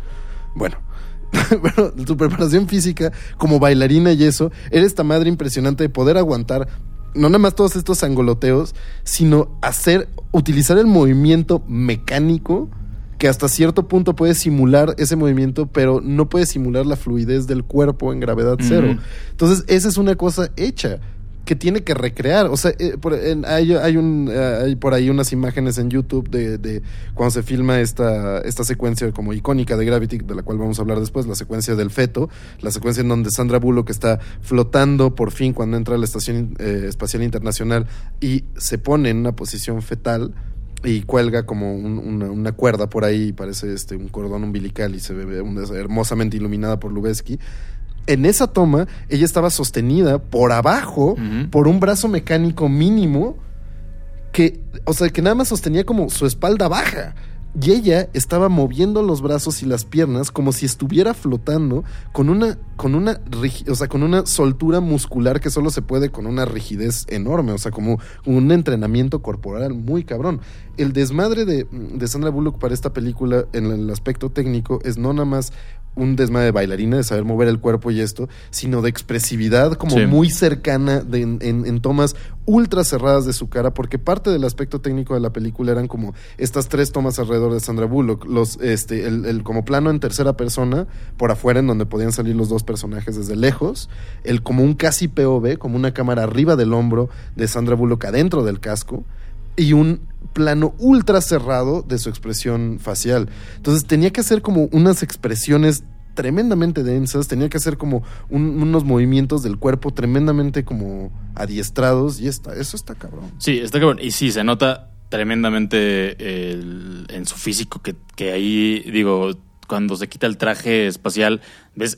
Bueno, pero tu preparación física como bailarina y eso, eres esta madre impresionante de poder aguantar no nada más todos estos angoloteos, sino utilizar el movimiento mecánico que hasta cierto punto puede simular ese movimiento, pero no puede simular la fluidez del cuerpo en gravedad cero. Entonces, esa es una cosa hecha que tiene que recrear. O sea, hay por ahí unas imágenes en YouTube de cuando se filma esta secuencia como icónica de Gravity, de la cual vamos a hablar después, la secuencia del feto, la secuencia en donde Sandra Bullock está flotando por fin cuando entra a la Estación Espacial Internacional y se pone en una posición fetal y cuelga como una cuerda por ahí, parece un cordón umbilical, y se ve hermosamente iluminada por Lubezki. En esa toma, ella estaba sostenida por abajo por un brazo mecánico mínimo que, o sea, que nada más sostenía como su espalda baja. Y ella estaba moviendo los brazos y las piernas como si estuviera flotando con una soltura muscular que solo se puede con una rigidez enorme, o sea, como un entrenamiento corporal muy cabrón. El desmadre de Sandra Bullock para esta película en el aspecto técnico es no nada más un desmadre de bailarina, de saber mover el cuerpo y esto, sino de expresividad como muy cercana en tomas ultra cerradas de su cara, porque parte del aspecto técnico de la película eran como estas 3 tomas alrededor de Sandra Bullock, el como plano en tercera persona por afuera en donde podían salir los 2 personajes desde lejos, el como un casi POV, como una cámara arriba del hombro de Sandra Bullock adentro del casco, y un plano ultra cerrado de su expresión facial. Entonces tenía que hacer como unas expresiones tremendamente densas, tenía que hacer como unos movimientos del cuerpo tremendamente como adiestrados, y eso está cabrón. Sí, está cabrón, y sí, se nota tremendamente en su físico que ahí, digo, cuando se quita el traje espacial, ves,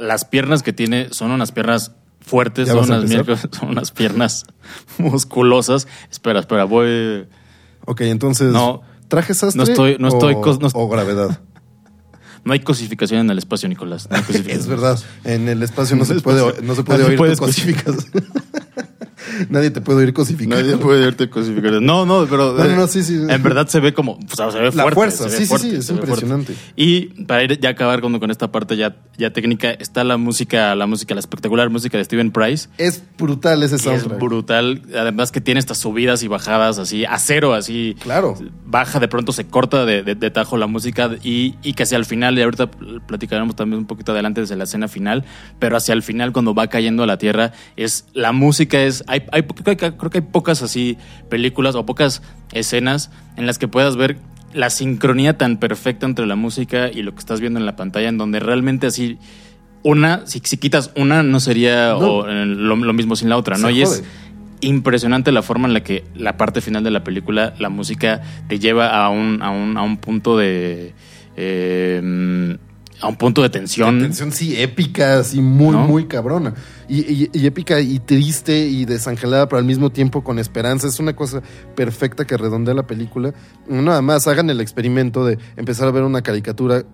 las piernas que tiene son unas piernas fuertes, son unas piernas musculosas. Espera, voy... Ok, entonces, no, ¿traje sastre o gravedad? No hay cosificación en el espacio, Nicolás. No hay cosificación. Es verdad, en el espacio no se puede oír tu cosificación. Nadie te puede oír cosificar. Nadie puede oírte cosificar. No, pero... No, sí. En verdad se ve como... O sea, se ve fuerte. La fuerza, sí, es impresionante. Fuerte. Y para ir ya a acabar con esta parte ya técnica, está la espectacular música de Steven Price. Es brutal ese soundtrack. Es brutal. Además que tiene estas subidas y bajadas así, a cero, así. Claro. Baja, de pronto se corta de tajo la música y que hacia el final, y ahorita platicaremos también un poquito adelante desde la escena final, pero hacia el final cuando va cayendo a la tierra, la música es... creo que hay pocas así películas o pocas escenas en las que puedas ver la sincronía tan perfecta entre la música y lo que estás viendo en la pantalla, en donde realmente así una, si quitas una, no sería lo mismo sin la otra, ¿no? Y es impresionante la forma en la que la parte final de la película, la música te lleva a un punto de... a un punto de tensión. Sí, épica, así muy, ¿no? Muy cabrona. Y épica y triste y desangelada, pero al mismo tiempo con esperanza. Es una cosa perfecta que redondea la película. Nada más, hagan el experimento de empezar a ver una caricatura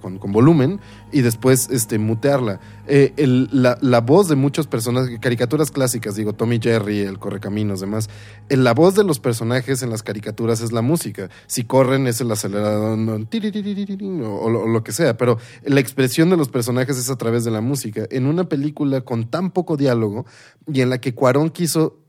con volumen y después mutearla. La voz de muchos personajes, caricaturas clásicas, digo, Tom y Jerry, El Correcaminos, demás. La voz de los personajes en las caricaturas es la música. Si corren es el acelerador, o lo que sea. Pero la expresión de los personajes es a través de la música. En una película con tan poco diálogo y en la que Cuarón quiso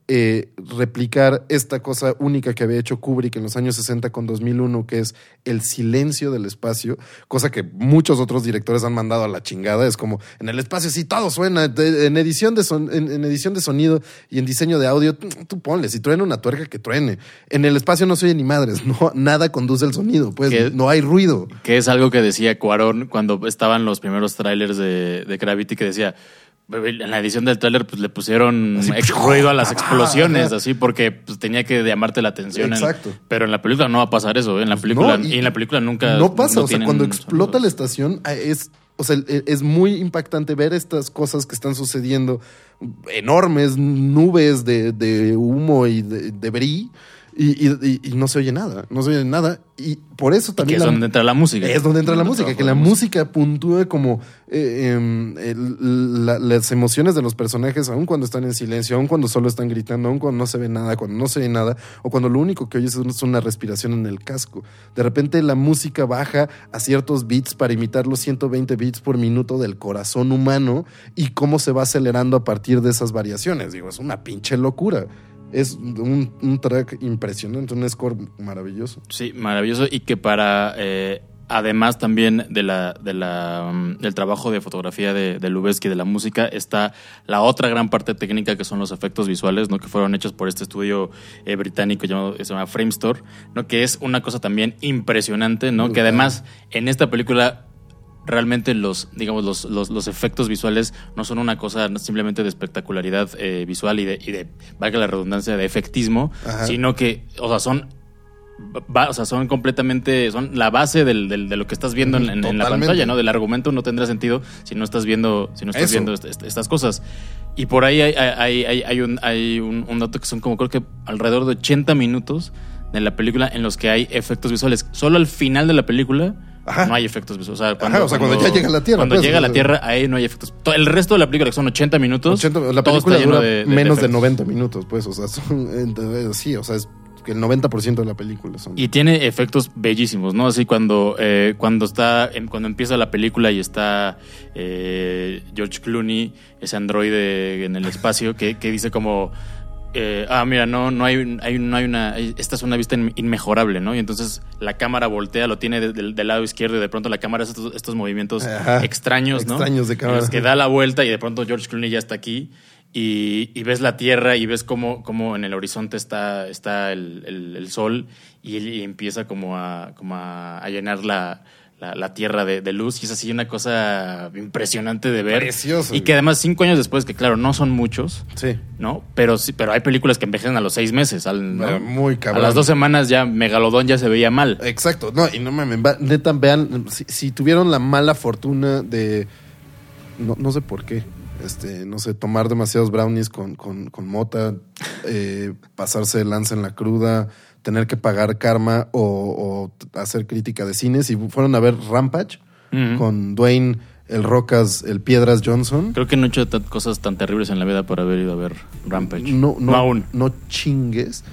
replicar esta cosa única que había hecho Kubrick en los años 60 con 2001, que es el silencio del espacio, cosa que muchos otros directores han mandado a la chingada. Es como, en el espacio sí todo suena, en edición de sonido y en diseño de audio, tú ponle, si truena una tuerca que truene. En el espacio no se oye ni madres, no, nada conduce el sonido, pues no hay ruido. Que es algo que decía Cuarón cuando estaban los primeros trailers de Gravity, que decía... En la edición del tráiler pues le pusieron ruido a las explosiones, así porque pues, tenía que llamarte la atención. Exacto. Pero en la película no va a pasar eso. En la película no, y en la película nunca. No pasa. O sea, cuando explota la estación es muy impactante ver estas cosas que están sucediendo, enormes nubes de humo y de debris. Y no se oye nada, y por eso también... es donde entra la música. Es donde entra la música, que la música puntúe como las emociones de los personajes, aun cuando están en silencio, aun cuando solo están gritando, aun cuando no se ve nada, o cuando lo único que oyes es una respiración en el casco. De repente la música baja a ciertos beats para imitar los 120 beats por minuto del corazón humano y cómo se va acelerando a partir de esas variaciones. Digo, es una pinche locura. Es un track impresionante, un score maravilloso. Sí, maravilloso. Y que para, además también del trabajo de fotografía de Lubezki, de la música, está la otra gran parte técnica que son los efectos visuales, ¿no? Que fueron hechos por este estudio británico llamado, se llama Framestore, ¿no? Que es una cosa también impresionante, ¿no? Que además en esta película... Realmente los efectos visuales no son una cosa simplemente de espectacularidad visual y de, valga la redundancia, de efectismo, ajá, sino que, o sea, son completamente, son la base de lo que estás viendo en la pantalla, ¿no? Del argumento no tendrá sentido si no estás viendo estas cosas. Y por ahí hay un dato que son como, creo que alrededor de 80 minutos de la película en los que hay efectos visuales. Solo al final de la película... Ajá. No hay efectos visuales. Cuando ya llega a la Tierra. Cuando llega a la Tierra, ahí no hay efectos. El resto de la película, que son 80 minutos. La película dura menos de 90 minutos, pues. O sea, es que el 90% de la película son. Y tiene efectos bellísimos, ¿no? Así cuando empieza la película y está George Clooney, ese androide en el espacio, que dice como... mira, esta es una vista inmejorable, ¿no? Y entonces la cámara voltea, lo tiene del lado izquierdo y de pronto la cámara hace estos movimientos extraños, ¿no? Extraños de cámara. Que da la vuelta y de pronto George Clooney ya está aquí y ves la Tierra y ves cómo en el horizonte está el sol y empieza como a llenar la tierra de luz, y es así una cosa impresionante de ver. Precioso. Y que además 5 años después, que claro, no son muchos, sí, ¿no? Pero hay películas que envejecen a los 6 meses. Muy cabrón. A las 2 semanas ya Megalodón ya se veía mal. Exacto. No, y no mames, neta, vean, si tuvieron la mala fortuna de... No sé por qué. Tomar demasiados brownies con mota, pasarse de lanza en la cruda, tener que pagar karma o hacer crítica de cine. Si fueron a ver Rampage con Dwayne el Rocas, el Piedras Johnson. Creo que no he hecho cosas tan terribles en la vida por haber ido a ver Rampage. No aún. No chingues.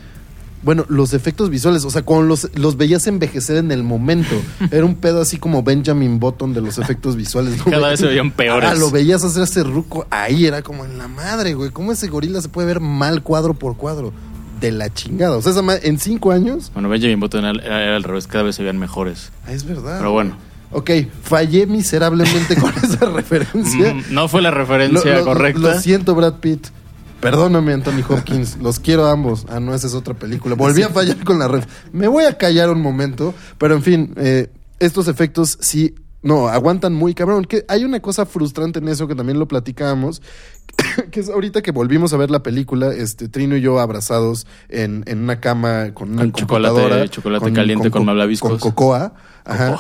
Bueno, los efectos visuales, o sea, cuando los veías envejecer en el momento, era un pedo así como Benjamin Button de los efectos visuales. ¿No? Cada vez se veían peores. Ah, lo veías hacer ese ruco ahí, era como en la madre, güey. ¿Cómo ese gorila se puede ver mal cuadro por cuadro? De la chingada. O sea, esa en 5 años... Bueno, Benjamin Button era al revés, cada vez se veían mejores. Ah, es verdad. Pero bueno. Ok, fallé miserablemente con esa referencia. No fue la referencia correcta. Lo siento, Brad Pitt. Perdóname, Anthony Hopkins, los quiero a ambos. Ah, no, esa es otra película. Volví a fallar con la red. Me voy a callar un momento, pero en fin, estos efectos sí, no, aguantan muy cabrón. Que hay una cosa frustrante en eso que también lo platicábamos, que es ahorita que volvimos a ver la película, Trino y yo abrazados en una cama con una computadora. Chocolate caliente con malvaviscos. Con cocoa. Ajá.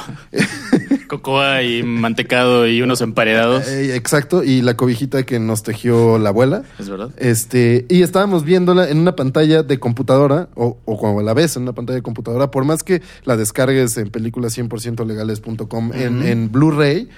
Cocoa y mantecado y unos emparedados. Exacto, y la cobijita que nos tejió la abuela. Es verdad. Y estábamos viéndola en una pantalla de computadora, o cuando la ves en una pantalla de computadora, por más que la descargues en películas 100% legales.com, uh-huh, en Blu-ray.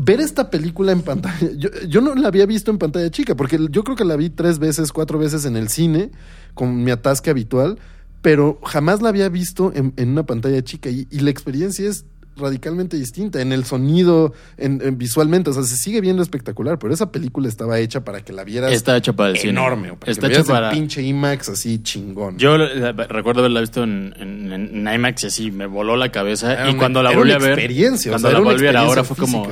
Ver esta película en pantalla... Yo no la había visto en pantalla chica, porque yo creo que la vi 3 veces, 4 veces en el cine, con mi atasque habitual, pero jamás la había visto en una pantalla chica. Y la experiencia es radicalmente distinta en el sonido, en visualmente, o sea, se sigue viendo espectacular, pero esa película estaba hecha para que la vieras. Está hecha para el enorme, cine. Para está que hecha para pinche IMAX así chingón. Yo recuerdo haberla visto en IMAX y así me voló la cabeza y cuando la volví a ver, experiencia, cuando la volví a ver ahora fue como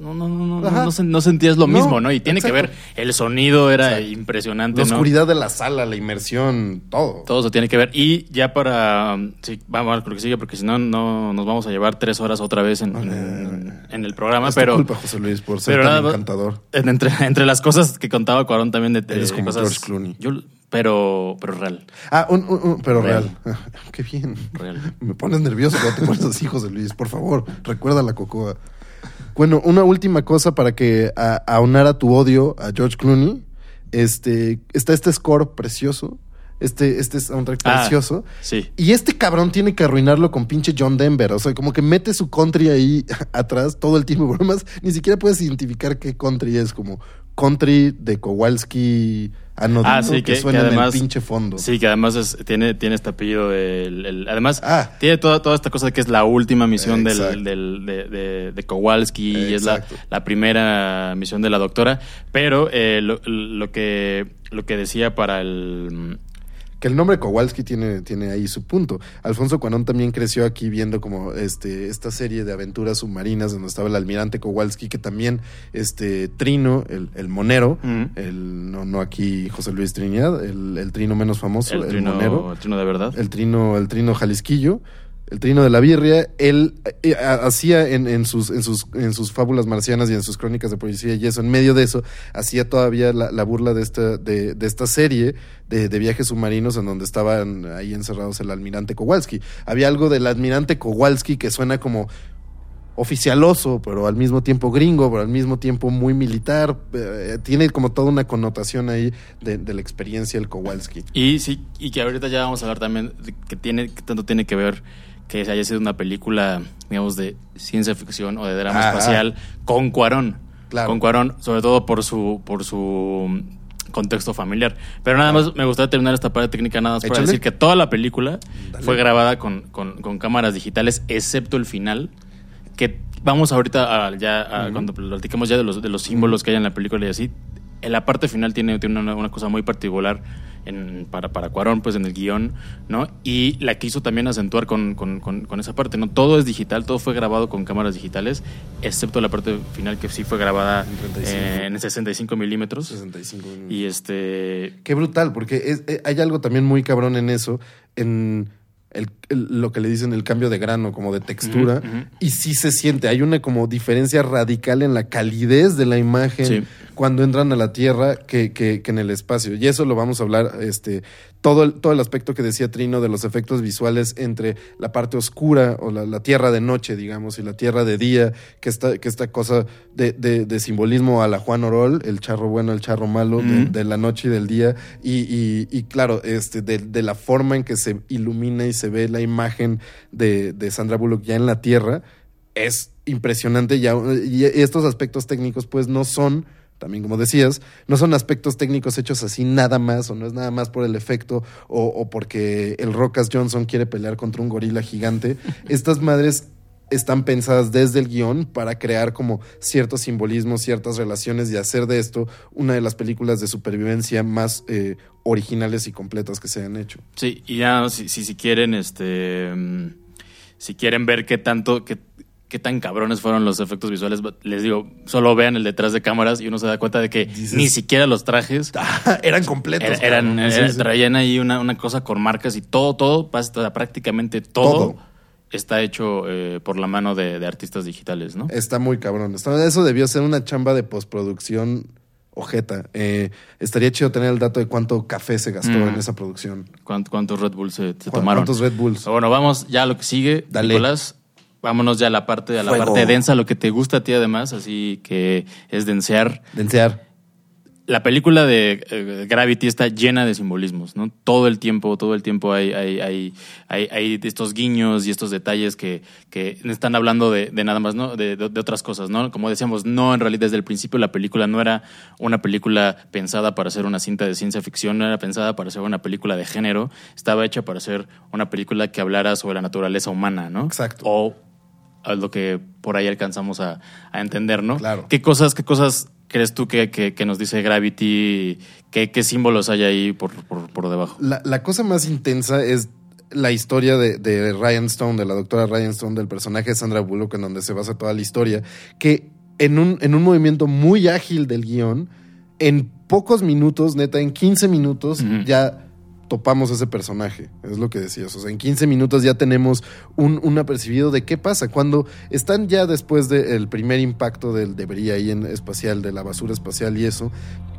no sentías lo mismo, ¿no? Y tiene exacto que ver, el sonido era exacto impresionante, la oscuridad, ¿no?, de la sala, la inmersión, todo. Todo se tiene que ver. Y ya para... Sí, vamos a lo que sigue, porque si no, no nos vamos a llevar 3 horas otra vez en el programa. Es tu culpa, José Luis, por ser tan encantador. Entre las cosas que contaba Cuarón también de eres como cosas, George Clooney. Pero real. Ah, pero real. Ah, qué bien. Real. Me pones nervioso cuando te pones así, José Luis. Por favor, recuerda la cocoa. Bueno, una última cosa para que aunara tu odio a George Clooney. Está este score precioso. Este soundtrack precioso. Sí. Y este cabrón tiene que arruinarlo con pinche John Denver. O sea, como que mete su country ahí atrás todo el tiempo. Por más, ni siquiera puedes identificar qué country es. Como country de Kowalski anodino, sí, que suena que además, en el pinche fondo. Sí, que además tiene este apellido. Además, tiene toda esta cosa de que es la última misión de Kowalski, y es la primera misión de la doctora. Pero lo que decía para el... Que el nombre Kowalski tiene ahí su punto. Alfonso Cuarón también creció aquí viendo como esta serie de aventuras submarinas donde estaba el almirante Kowalski, que también Trino, el monero, no aquí José Luis Trinidad, el Trino menos famoso, el monero. El Trino de verdad. El Trino jalisquillo. El Trino de la Birria, él hacía en sus fábulas marcianas y en sus crónicas de policía y eso, en medio de eso, hacía todavía la burla de esta serie de viajes submarinos en donde estaban ahí encerrados el almirante Kowalski. Había algo del almirante Kowalski que suena como oficialoso, pero al mismo tiempo gringo, pero al mismo tiempo muy militar. Tiene como toda una connotación ahí de la experiencia del Kowalski. Y sí, y que ahorita ya vamos a hablar también de que tanto tiene que ver que haya sido una película, digamos, de ciencia ficción o de drama espacial con Cuarón. Claro. Con Cuarón, sobre todo por su contexto familiar. Pero nada más me gustaría terminar esta parte técnica nada más para decir que toda la película fue grabada con cámaras digitales, excepto el final, que vamos ahorita cuando platicamos ya de los símbolos que hay en la película y así. En la parte final tiene una cosa muy particular para Cuarón, pues en el guión, ¿no? Y la quiso también acentuar con esa parte, ¿no? Todo es digital, todo fue grabado con cámaras digitales, excepto la parte final que sí fue grabada en 65 milímetros. 65 milímetros. Y Qué brutal, porque hay algo también muy cabrón en eso, en... lo que le dicen el cambio de grano, como de textura, y sí se siente, hay una como diferencia radical en la calidez de la imagen cuando entran a la Tierra que en el espacio, y eso lo vamos a hablar, todo el aspecto que decía Trino de los efectos visuales entre la parte oscura o la Tierra de noche, digamos, y la Tierra de día, que esta cosa de simbolismo a la Juan Orol, el charro bueno, el charro malo, de la noche y del día, y claro, de la forma en que se ilumina y se ve la imagen de Sandra Bullock ya en la Tierra, es impresionante y estos aspectos técnicos pues no son, también como decías, no son aspectos técnicos hechos así nada más, o no es nada más por el efecto o porque el Rocas Johnson quiere pelear contra un gorila gigante. Estas madres están pensadas desde el guión para crear como ciertos simbolismos, ciertas relaciones y hacer de esto una de las películas de supervivencia más originales y completas que se han hecho. Sí, y ya si quieren si quieren ver qué tanto, qué tan cabrones fueron los efectos visuales, les digo, solo vean el detrás de cámaras y uno se da cuenta de que ni siquiera los trajes eran completos. Traían ahí una cosa con marcas y todo, prácticamente todo. Está hecho por la mano de artistas digitales, ¿no? Está muy cabrón. Eso debió ser una chamba de postproducción ojeta. Estaría chido tener el dato de cuánto café se gastó en esa producción. ¿Cuántos Red Bulls se tomaron? ¿Cuántos Red Bulls? Pero bueno, vamos ya a lo que sigue. Dale. Nicolás, vámonos ya a la parte densa, lo que te gusta a ti además, así que es densear. La película de Gravity está llena de simbolismos, ¿no? Todo el tiempo hay estos guiños y estos detalles que están hablando de nada más, ¿no? De otras cosas, ¿no? Como decíamos, no, en realidad desde el principio la película no era una película pensada para ser una cinta de ciencia ficción, no era pensada para ser una película de género, estaba hecha para ser una película que hablara sobre la naturaleza humana, ¿no? Exacto. O lo que por ahí alcanzamos a entender, ¿no? Claro. ¿Qué cosas crees tú que nos dice Gravity? ¿Qué símbolos hay ahí por debajo? La cosa más intensa es la historia de Ryan Stone, de la doctora Ryan Stone, del personaje de Sandra Bullock, en donde se basa toda la historia, que en un movimiento muy ágil del guión, en pocos minutos, neta, en 15 minutos, ya topamos ese personaje, es lo que decías. O sea, en 15 minutos ya tenemos un apercibido de qué pasa. Cuando están ya después del primer impacto del debris ahí espacial, de la basura espacial y eso,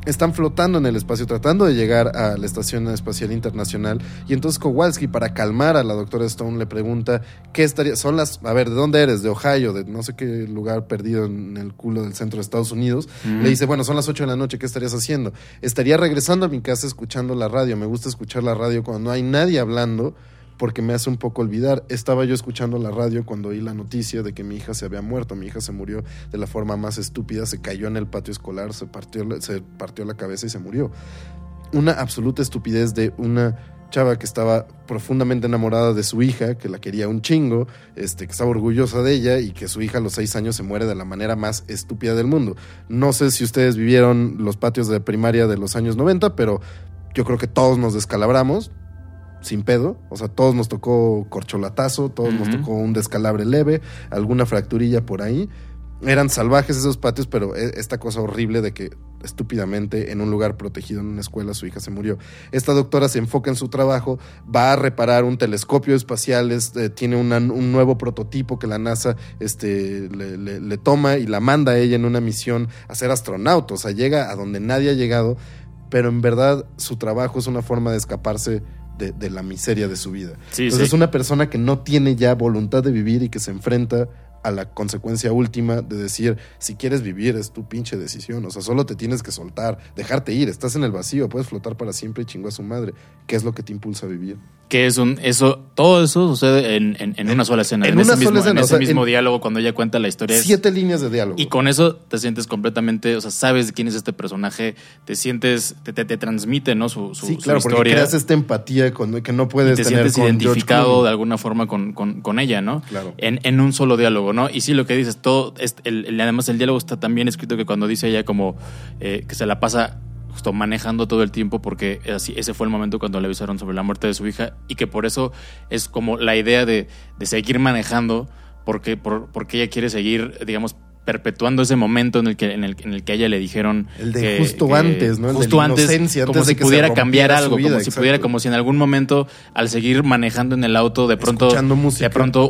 están flotando en el espacio, tratando de llegar a la Estación Espacial Internacional. Y entonces Kowalski, para calmar a la doctora Stone, le pregunta qué estaría. A ver, ¿de dónde eres? De Ohio, de no sé qué lugar perdido en el culo del centro de Estados Unidos. Le dice, bueno, son las 8 de la noche, ¿qué estarías haciendo? Estaría regresando a mi casa escuchando la radio. Me gusta escuchar la radio cuando no hay nadie hablando, porque me hace un poco olvidar. Estaba yo escuchando la radio cuando oí la noticia de que mi hija se había muerto. Mi hija se murió de la forma más estúpida, se cayó en el patio escolar, se partió la cabeza y se murió. Una absoluta estupidez de una chava que estaba profundamente enamorada de su hija, que la quería un chingo, que estaba orgullosa de ella, y que su hija a los 6 años se muere de la manera más estúpida del mundo. No sé si ustedes vivieron los patios de primaria de los años 90, pero yo creo que todos nos descalabramos. Sin pedo, o sea, todos nos tocó corcholatazo, todos nos tocó un descalabre leve, alguna fracturilla por ahí. Eran salvajes esos patios, pero esta cosa horrible de que estúpidamente en un lugar protegido, en una escuela, su hija se murió. Esta doctora se enfoca en su trabajo, va a reparar un telescopio espacial, tiene un nuevo prototipo que la NASA le toma y la manda a ella en una misión a ser astronauta. O sea, llega a donde nadie ha llegado, pero en verdad su trabajo es una forma de escaparse de la miseria de su vida. Entonces es una persona que no tiene ya voluntad de vivir y que se enfrenta a la consecuencia última de decir, si quieres vivir es tu pinche decisión, o sea, solo te tienes que soltar, dejarte ir, estás en el vacío, puedes flotar para siempre y chingó a su madre. ¿Qué es lo que te impulsa a vivir? Que es todo eso sucede en una sola escena, en ese mismo diálogo, cuando ella cuenta la historia. 7 líneas de diálogo. Y con eso te sientes completamente, o sea, sabes quién es este personaje, te sientes, te transmite, ¿no? Su historia. Porque creas esta empatía con, que no puedes tener con George Clooney. Te sientes identificado de alguna forma con ella, ¿no? Claro. En un solo diálogo, ¿no? Y sí, lo que dices, todo, además el diálogo está tan bien escrito que cuando dice ella como que se la pasa justo manejando todo el tiempo, porque así, ese fue el momento cuando le avisaron sobre la muerte de su hija, y que por eso es como la idea de seguir manejando, porque ella quiere seguir, digamos, perpetuando ese momento en el que a ella le dijeron el de antes, ¿no? Justo antes, como si pudiera cambiar algo, como si pudiera, como si en algún momento al seguir manejando en el auto de pronto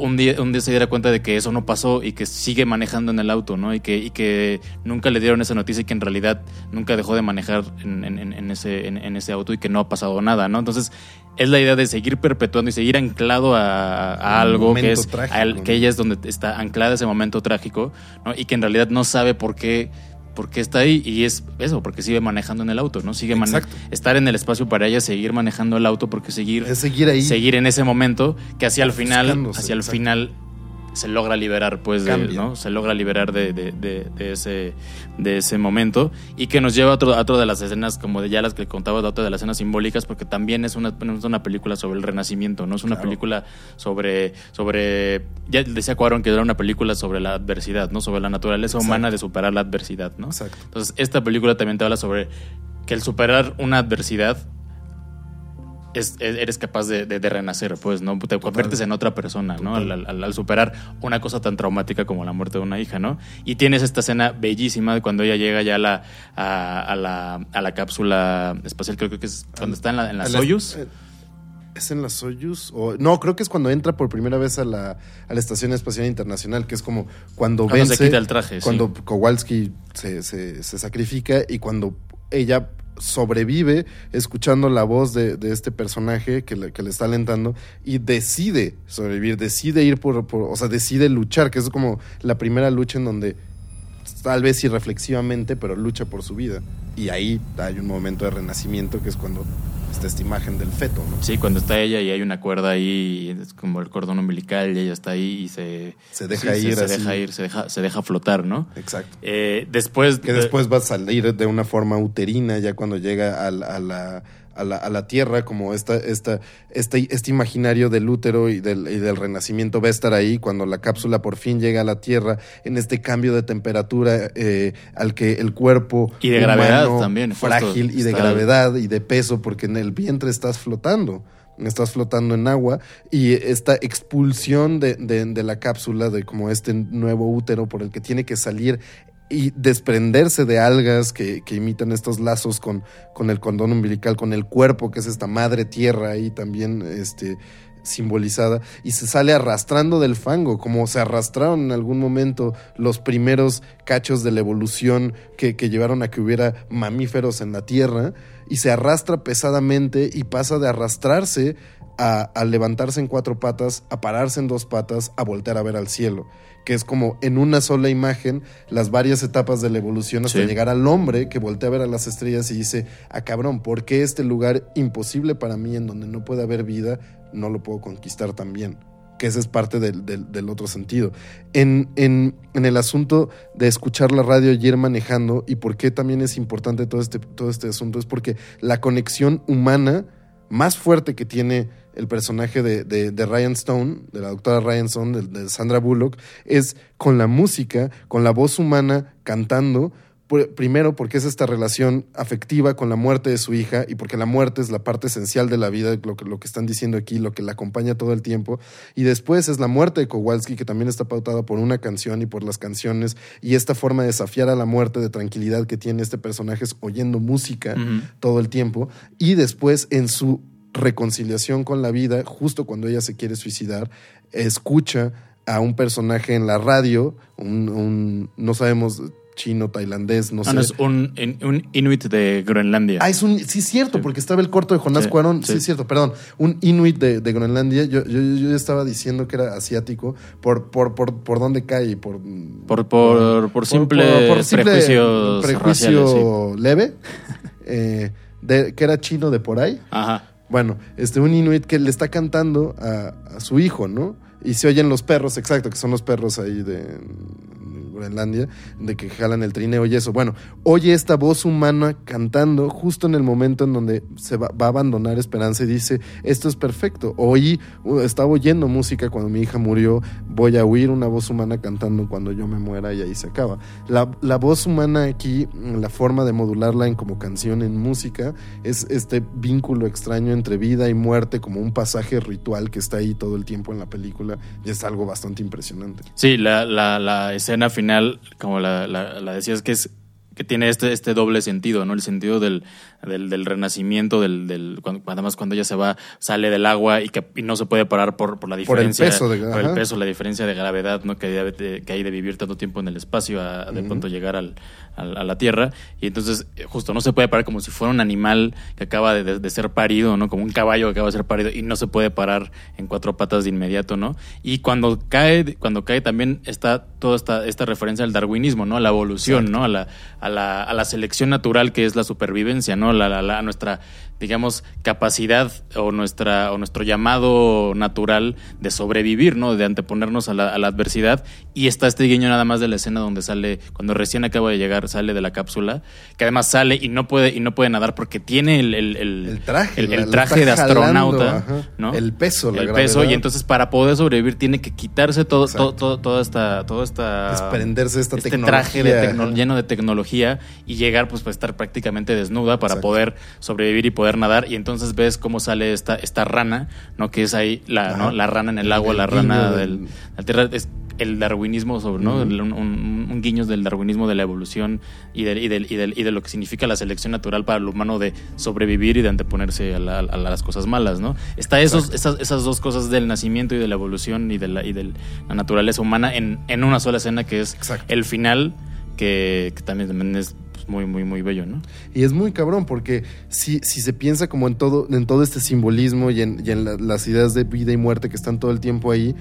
un día se diera cuenta de que eso no pasó y que sigue manejando en el auto, ¿no? Y que nunca le dieron esa noticia y que en realidad nunca dejó de manejar en ese auto y que no ha pasado nada, ¿no? Entonces es la idea de seguir perpetuando y seguir anclado a algo que es trágico, que ella es donde está anclada ese momento trágico, ¿no? Y que en realidad no sabe por qué está ahí, y es eso, porque sigue manejando en el auto, ¿no? Estar en el espacio para ella, seguir manejando el auto, porque seguir ahí, seguir en ese momento que hacia el final se logra liberar, pues, ¿no? Se logra liberar de ese momento, y que nos lleva a otra de las escenas, como de ya las que contabas, otra de las escenas simbólicas, porque también es una película sobre el Renacimiento, ¿no? Es una película sobre ya decía Cuarón que era una película sobre la adversidad, ¿no? Sobre la naturaleza humana de superar la adversidad, ¿no? Exacto. Entonces, esta película también te habla sobre que el superar una adversidad eres capaz de renacer, pues, ¿no? Te conviertes en otra persona, ¿no? Al superar una cosa tan traumática como la muerte de una hija, ¿no? Y tienes esta escena bellísima de cuando ella llega ya a la cápsula espacial, creo que es cuando está en la Soyuz. ¿Es en la Soyuz? No, creo que es cuando entra por primera vez a la Estación Espacial Internacional, que es como cuando vence, se quita el traje, cuando Kowalski se sacrifica, y cuando ella sobrevive escuchando la voz de este personaje que le está alentando, y decide sobrevivir, decide ir decide luchar, que es como la primera lucha en donde tal vez irreflexivamente, pero lucha por su vida. Y ahí hay un momento de renacimiento, que es cuando está esta imagen del feto, ¿no? Sí, cuando está ella y hay una cuerda ahí, es como el cordón umbilical, y ella está ahí y se deja flotar, ¿no? Exacto. Después va a salir de una forma uterina, ya cuando llega a la tierra, como este imaginario del útero y del renacimiento va a estar ahí cuando la cápsula por fin llega a la tierra, en este cambio de temperatura al que el cuerpo y de gravedad también frágil y de gravedad y de peso, porque en el vientre estás flotando en agua, y esta expulsión de la cápsula, de como este nuevo útero por el que tiene que salir y desprenderse de algas que imitan estos lazos con el condón umbilical, con el cuerpo, que es esta madre tierra ahí también simbolizada, y se sale arrastrando del fango, como se arrastraron en algún momento los primeros cachos de la evolución que llevaron a que hubiera mamíferos en la tierra, y se arrastra pesadamente y pasa de arrastrarse a levantarse en 4 patas, a pararse en 2 patas, a voltear a ver al cielo, que es como en una sola imagen las varias etapas de la evolución hasta llegar al hombre que voltea a ver a las estrellas y dice, ah, cabrón, ¿por qué este lugar imposible para mí, en donde no puede haber vida, no lo puedo conquistar también? Que ese es parte del otro sentido. En el asunto de escuchar la radio y ir manejando, y por qué también es importante todo este asunto, es porque la conexión humana más fuerte que tiene el personaje de Ryan Stone, de la doctora Ryan Stone, de Sandra Bullock, es con la música, con la voz humana cantando. Primero, porque es esta relación afectiva con la muerte de su hija, y porque la muerte es la parte esencial de la vida, lo que están diciendo aquí, lo que la acompaña todo el tiempo. Y después es la muerte de Kowalski, que también está pautada por una canción y por las canciones, y esta forma de desafiar a la muerte, de tranquilidad que tiene este personaje, es oyendo música todo el tiempo. Y después, en su reconciliación con la vida, justo cuando ella se quiere suicidar, escucha a un personaje en la radio, no sabemos, chino, tailandés, no sé. No, es un inuit de Groenlandia. Sí, es cierto, porque estaba el corto de Jonás Cuarón. Sí, es cierto, perdón. Un inuit de Groenlandia. Yo estaba diciendo que era asiático por dónde cae. Por simple prejuicio racial, leve. Que era chino de por ahí. Ajá. Bueno, un inuit que le está cantando a su hijo, ¿no? Y se oyen los perros, exacto, que son los perros ahí de Groenlandia, de que jalan el trineo y eso. Bueno, oye esta voz humana cantando justo en el momento en donde se va a abandonar esperanza, y dice, esto es perfecto. Estaba oyendo música cuando mi hija murió, voy a oír una voz humana cantando cuando yo me muera, y ahí se acaba. La voz humana aquí, la forma de modularla en como canción, en música, es este vínculo extraño entre vida y muerte, como un pasaje ritual que está ahí todo el tiempo en la película, y es algo bastante impresionante. Sí, la escena final, como la decías, que tiene este doble sentido, ¿no? El sentido del renacimiento, además cuando ella sale del agua y no se puede parar por la diferencia, por el peso, la diferencia de gravedad, ¿no? que hay de vivir tanto tiempo en el espacio a de pronto llegar a la tierra, y entonces justo no se puede parar, como si fuera un animal que acaba de ser parido, ¿no? Como un caballo que acaba de ser parido y no se puede parar en 4 patas de inmediato, ¿no? Y cuando cae también está toda esta referencia al darwinismo, ¿no? A la evolución, ¿no? A la a la selección natural que es la supervivencia, ¿no? La nuestra, digamos, capacidad o nuestro llamado natural de sobrevivir, ¿no? De anteponernos a la adversidad. Y está este guiño nada más de la escena donde sale, cuando recién acaba de llegar, sale de la cápsula, que además sale y no puede nadar porque tiene el traje de astronauta, jalando, ¿no? El peso, y entonces para poder sobrevivir tiene que quitarse toda esta desprenderse de este tecnología. Traje lleno de tecnología y llegar pues para estar prácticamente desnuda para poder sobrevivir y poder nadar. Y entonces ves cómo sale esta rana, ¿no? Que es ahí la rana en el agua, la rana de la tierra. Es el darwinismo sobre, ¿no? Un guiño del darwinismo, de la evolución y de lo que significa la selección natural para el humano de sobrevivir y de anteponerse a las cosas malas, ¿no? Está esas dos cosas del nacimiento y de la evolución y de la naturaleza humana en una sola escena, que es el final, que también es muy, muy, muy bello, ¿no? Y es muy cabrón porque si se piensa como en todo este simbolismo y en las ideas de vida y muerte que están todo el tiempo ahí,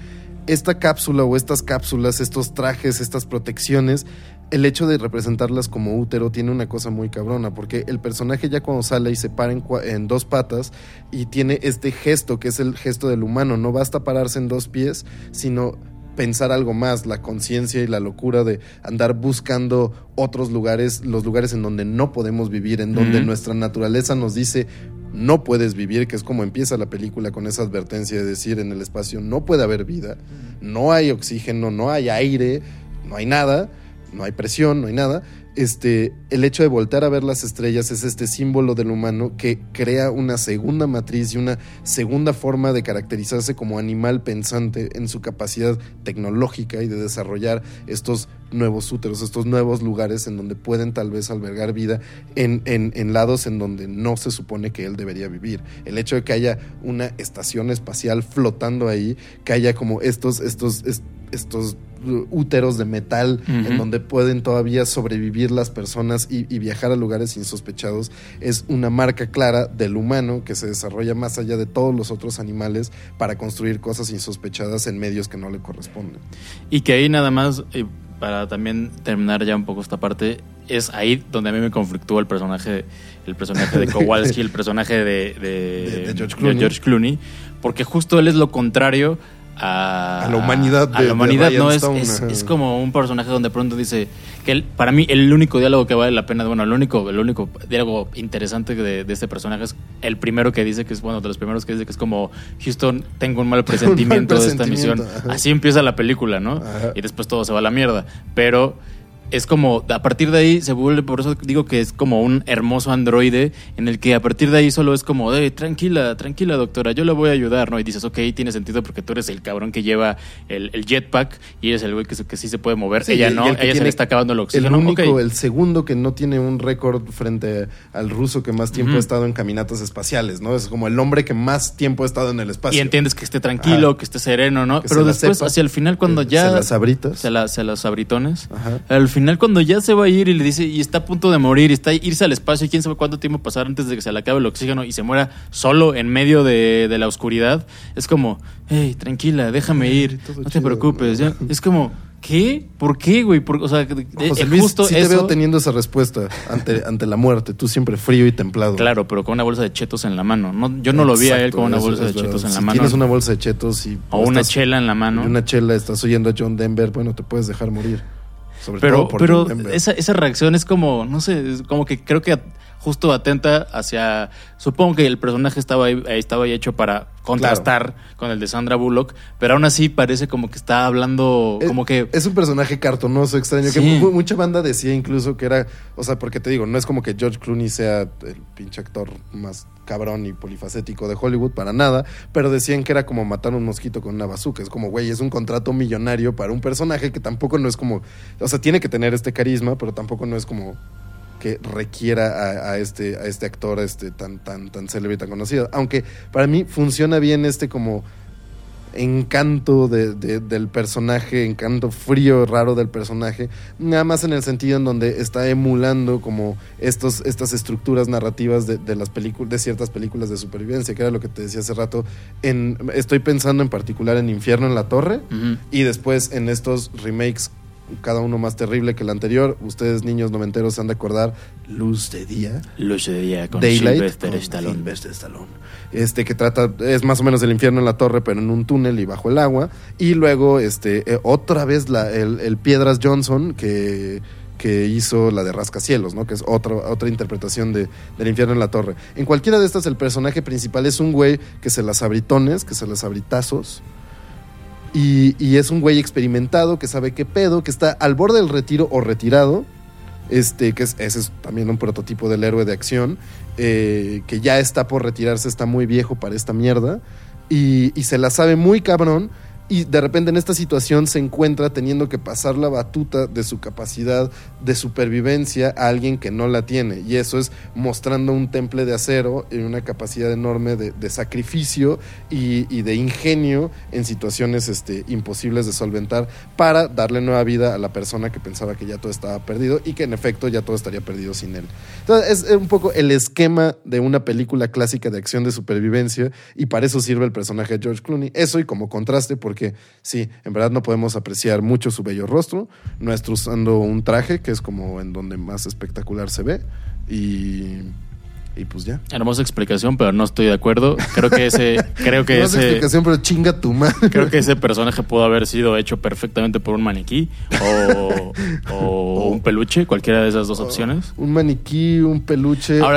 esta cápsula o estas cápsulas, estos trajes, estas protecciones, el hecho de representarlas como útero tiene una cosa muy cabrona, porque el personaje ya cuando sale y se para en dos patas y tiene este gesto que es el gesto del humano, no basta pararse en dos pies, sino pensar algo más, la conciencia y la locura de andar buscando otros lugares, los lugares en donde no podemos vivir, en donde nuestra naturaleza nos dice no puedes vivir, que es como empieza la película con esa advertencia de decir en el espacio no puede haber vida, no hay oxígeno, no hay aire, no hay nada, no hay presión, no hay nada. El hecho de voltear a ver las estrellas es este símbolo del humano que crea una segunda matriz y una segunda forma de caracterizarse como animal pensante en su capacidad tecnológica y de desarrollar estos nuevos úteros, estos nuevos lugares en donde pueden tal vez albergar vida en lados en donde no se supone que él debería vivir. El hecho de que haya una estación espacial flotando ahí, que haya como estos úteros de metal en donde pueden todavía sobrevivir las personas y viajar a lugares insospechados, es una marca clara del humano que se desarrolla más allá de todos los otros animales para construir cosas insospechadas en medios que no le corresponden. Y que ahí nada más, para también terminar ya un poco esta parte, es ahí donde a mí me conflictúa el personaje de Kowalski, el personaje de George Clooney, porque justo él es lo contrario a la humanidad de Ryan, ¿no? Es como un personaje donde pronto dice que él, para mí el único diálogo que vale la pena, bueno, el único diálogo interesante de este personaje es el primero que dice, que es bueno, de los primeros que dice, que es como Houston, tengo un mal presentimiento de esta misión. Ajá. Así empieza la película, ¿no? Ajá. Y después todo se va a la mierda, pero es como, a partir de ahí se vuelve, por eso digo que es como un hermoso androide en el que a partir de ahí solo es como, tranquila doctora, yo le voy a ayudar, ¿no? Y dices, ok, tiene sentido porque tú eres el cabrón que lleva el jetpack y eres el güey que sí se puede mover, sí, ella no, ella se le está acabando el oxígeno. El único, el segundo que no tiene un récord frente al ruso que más tiempo ha estado en caminatas espaciales, ¿no? Es como el hombre que más tiempo ha estado en el espacio. Y entiendes que esté tranquilo, que esté sereno, ¿no? Pero después, hacia el final, cuando ya se las abritones, al final cuando ya se va a ir y le dice, y está a punto de morir, y está a irse al espacio, y quién sabe cuánto tiempo pasar antes de que se le acabe el oxígeno y se muera solo en medio de la oscuridad, es como, hey, tranquila, déjame ir, no te preocupes, ¿ya? Es como, ¿qué? ¿Por qué, güey? O sea, José Luis, justo sí te veo teniendo esa respuesta ante la muerte, tú siempre frío y templado. Claro, pero con una bolsa de chetos en la mano. No, yo no lo vi a él con una bolsa de chetos en la mano. Si tienes una bolsa de chetos o una chela en la mano. Una chela, estás oyendo a John Denver, bueno, te puedes dejar morir. Pero esa reacción es como, no sé, es como que creo que justo atenta hacia, supongo que el personaje estaba ahí hecho para contrastar con el de Sandra Bullock, pero aún así parece como que está hablando, como que es un personaje cartonoso, extraño, sí, que mucha banda decía incluso que era, o sea, porque te digo, no es como que George Clooney sea el pinche actor más cabrón y polifacético de Hollywood, para nada, pero decían que era como matar un mosquito con una bazooka. Es como, güey, es un contrato millonario para un personaje que tampoco no es como, o sea, tiene que tener este carisma, pero tampoco no es como que requiera a este actor tan célebre y tan conocido. Aunque para mí funciona bien como encanto del personaje, encanto frío, raro del personaje, nada más en el sentido en donde está emulando como estas estructuras narrativas de ciertas películas de supervivencia, que era lo que te decía hace rato. Estoy pensando en particular en Infierno en la Torre y después en estos remakes cada uno más terrible que el anterior. Ustedes, niños noventeros, se han de acordar Luz de Día. Luz de Día con Sylvester Stallone. Sylvester Stallone. Que trata, es más o menos el infierno en la torre, pero en un túnel y bajo el agua. Y luego, otra vez el Piedras Johnson, que hizo la de Rascacielos, ¿no? Que es otra interpretación del infierno en la torre. En cualquiera de estas, el personaje principal es un güey que se las abritones, que se las abritazos. Y es un güey experimentado que sabe qué pedo, que está al borde del retiro o retirado, que ese es también un prototipo del héroe de acción, que ya está por retirarse, está muy viejo para esta mierda, y se la sabe muy cabrón, y de repente en esta situación se encuentra teniendo que pasar la batuta de su capacidad de supervivencia a alguien que no la tiene, y eso es mostrando un temple de acero y una capacidad enorme de sacrificio y de ingenio en situaciones imposibles de solventar para darle nueva vida a la persona que pensaba que ya todo estaba perdido y que en efecto ya todo estaría perdido sin él. Entonces es un poco el esquema de una película clásica de acción de supervivencia, y para eso sirve el personaje de George Clooney. Eso y como contraste, porque sí, en verdad no podemos apreciar mucho su bello rostro, no está usando un traje, que es como en donde más espectacular se ve, y pues ya. Hermosa explicación, pero no estoy de acuerdo. Creo que ese explicación, pero chinga tu madre. Creo que ese personaje pudo haber sido hecho perfectamente por un maniquí o un peluche, cualquiera de esas dos opciones. Un maniquí, un peluche o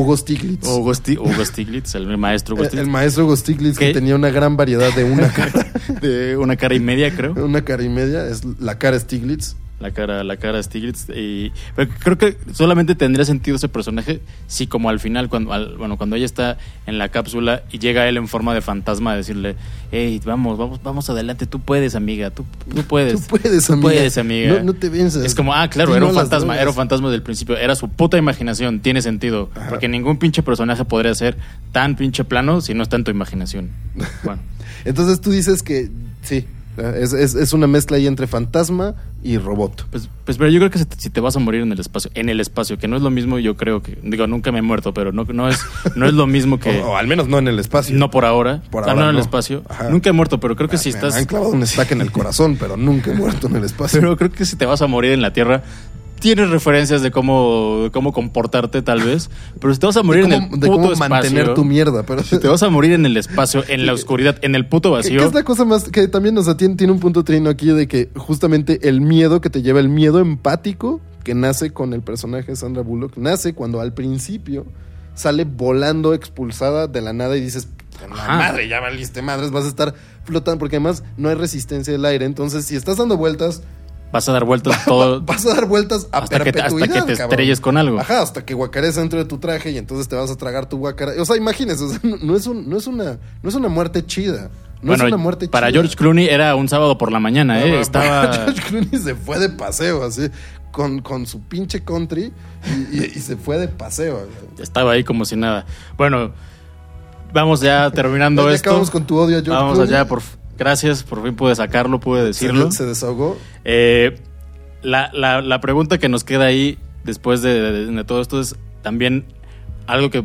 Hugo Stiglitz. Hugo Stiglitz, el maestro Hugo Stiglitz. El maestro Hugo Stiglitz, que tenía una gran variedad de una cara. De una cara y media, creo. Una cara y media, es la cara Stiglitz. La cara Stiglitz. Y creo que solamente tendría sentido ese personaje si, como al final, cuando ella está en la cápsula y llega él en forma de fantasma a decirle: hey, vamos adelante, tú puedes, amiga, tú puedes. Tú puedes, amiga. No te pienses. Es como, claro, sí, era un fantasma del principio, era su puta imaginación, tiene sentido. Ajá. Porque ningún pinche personaje podría ser tan pinche plano si no está en tu imaginación. Bueno. Entonces tú dices que sí. Es una mezcla ahí entre fantasma y robot. Pues pero yo creo que si te vas a morir en el espacio, que no es lo mismo, yo creo que... Digo, nunca me he muerto, pero no es lo mismo que... o al menos no en el espacio. No por ahora. No en el espacio. Ajá. Nunca he muerto, pero creo que si estás... Me han clavado un estaca en el corazón, pero nunca he muerto en el espacio. Pero creo que si te vas a morir en la Tierra... Tienes referencias de cómo comportarte, tal vez. Pero si te vas a morir en el puto espacio... mantener tu mierda. Pero... Si te vas a morir en el espacio, en la oscuridad, en el puto vacío... Que es la cosa más... Que también, tiene un punto trino aquí de que justamente el miedo que te lleva, el miedo empático que nace con el personaje de Sandra Bullock, nace cuando al principio sale volando expulsada de la nada y dices... Madre, ya valiste madres, vas a estar flotando. Porque además no hay resistencia del aire. Entonces, si estás dando vueltas... Vas a dar vueltas todo. Vas a dar vueltas a perpetuidad, hasta que te estrelles con algo. Ajá, hasta que guacarees dentro de tu traje y entonces te vas a tragar tu guacara. O sea, imagínense, no es una muerte chida. Para George Clooney era un sábado por la mañana, no, George Clooney se fue de paseo, así, con su pinche country y se fue de paseo. Estaba ahí como si nada. Bueno, vamos ya terminando esto. Acabamos con tu odio a George Clooney. Vamos allá, gracias, por fin pude sacarlo, pude decirlo. Se desahogó. La pregunta que nos queda ahí después de todo esto es también algo que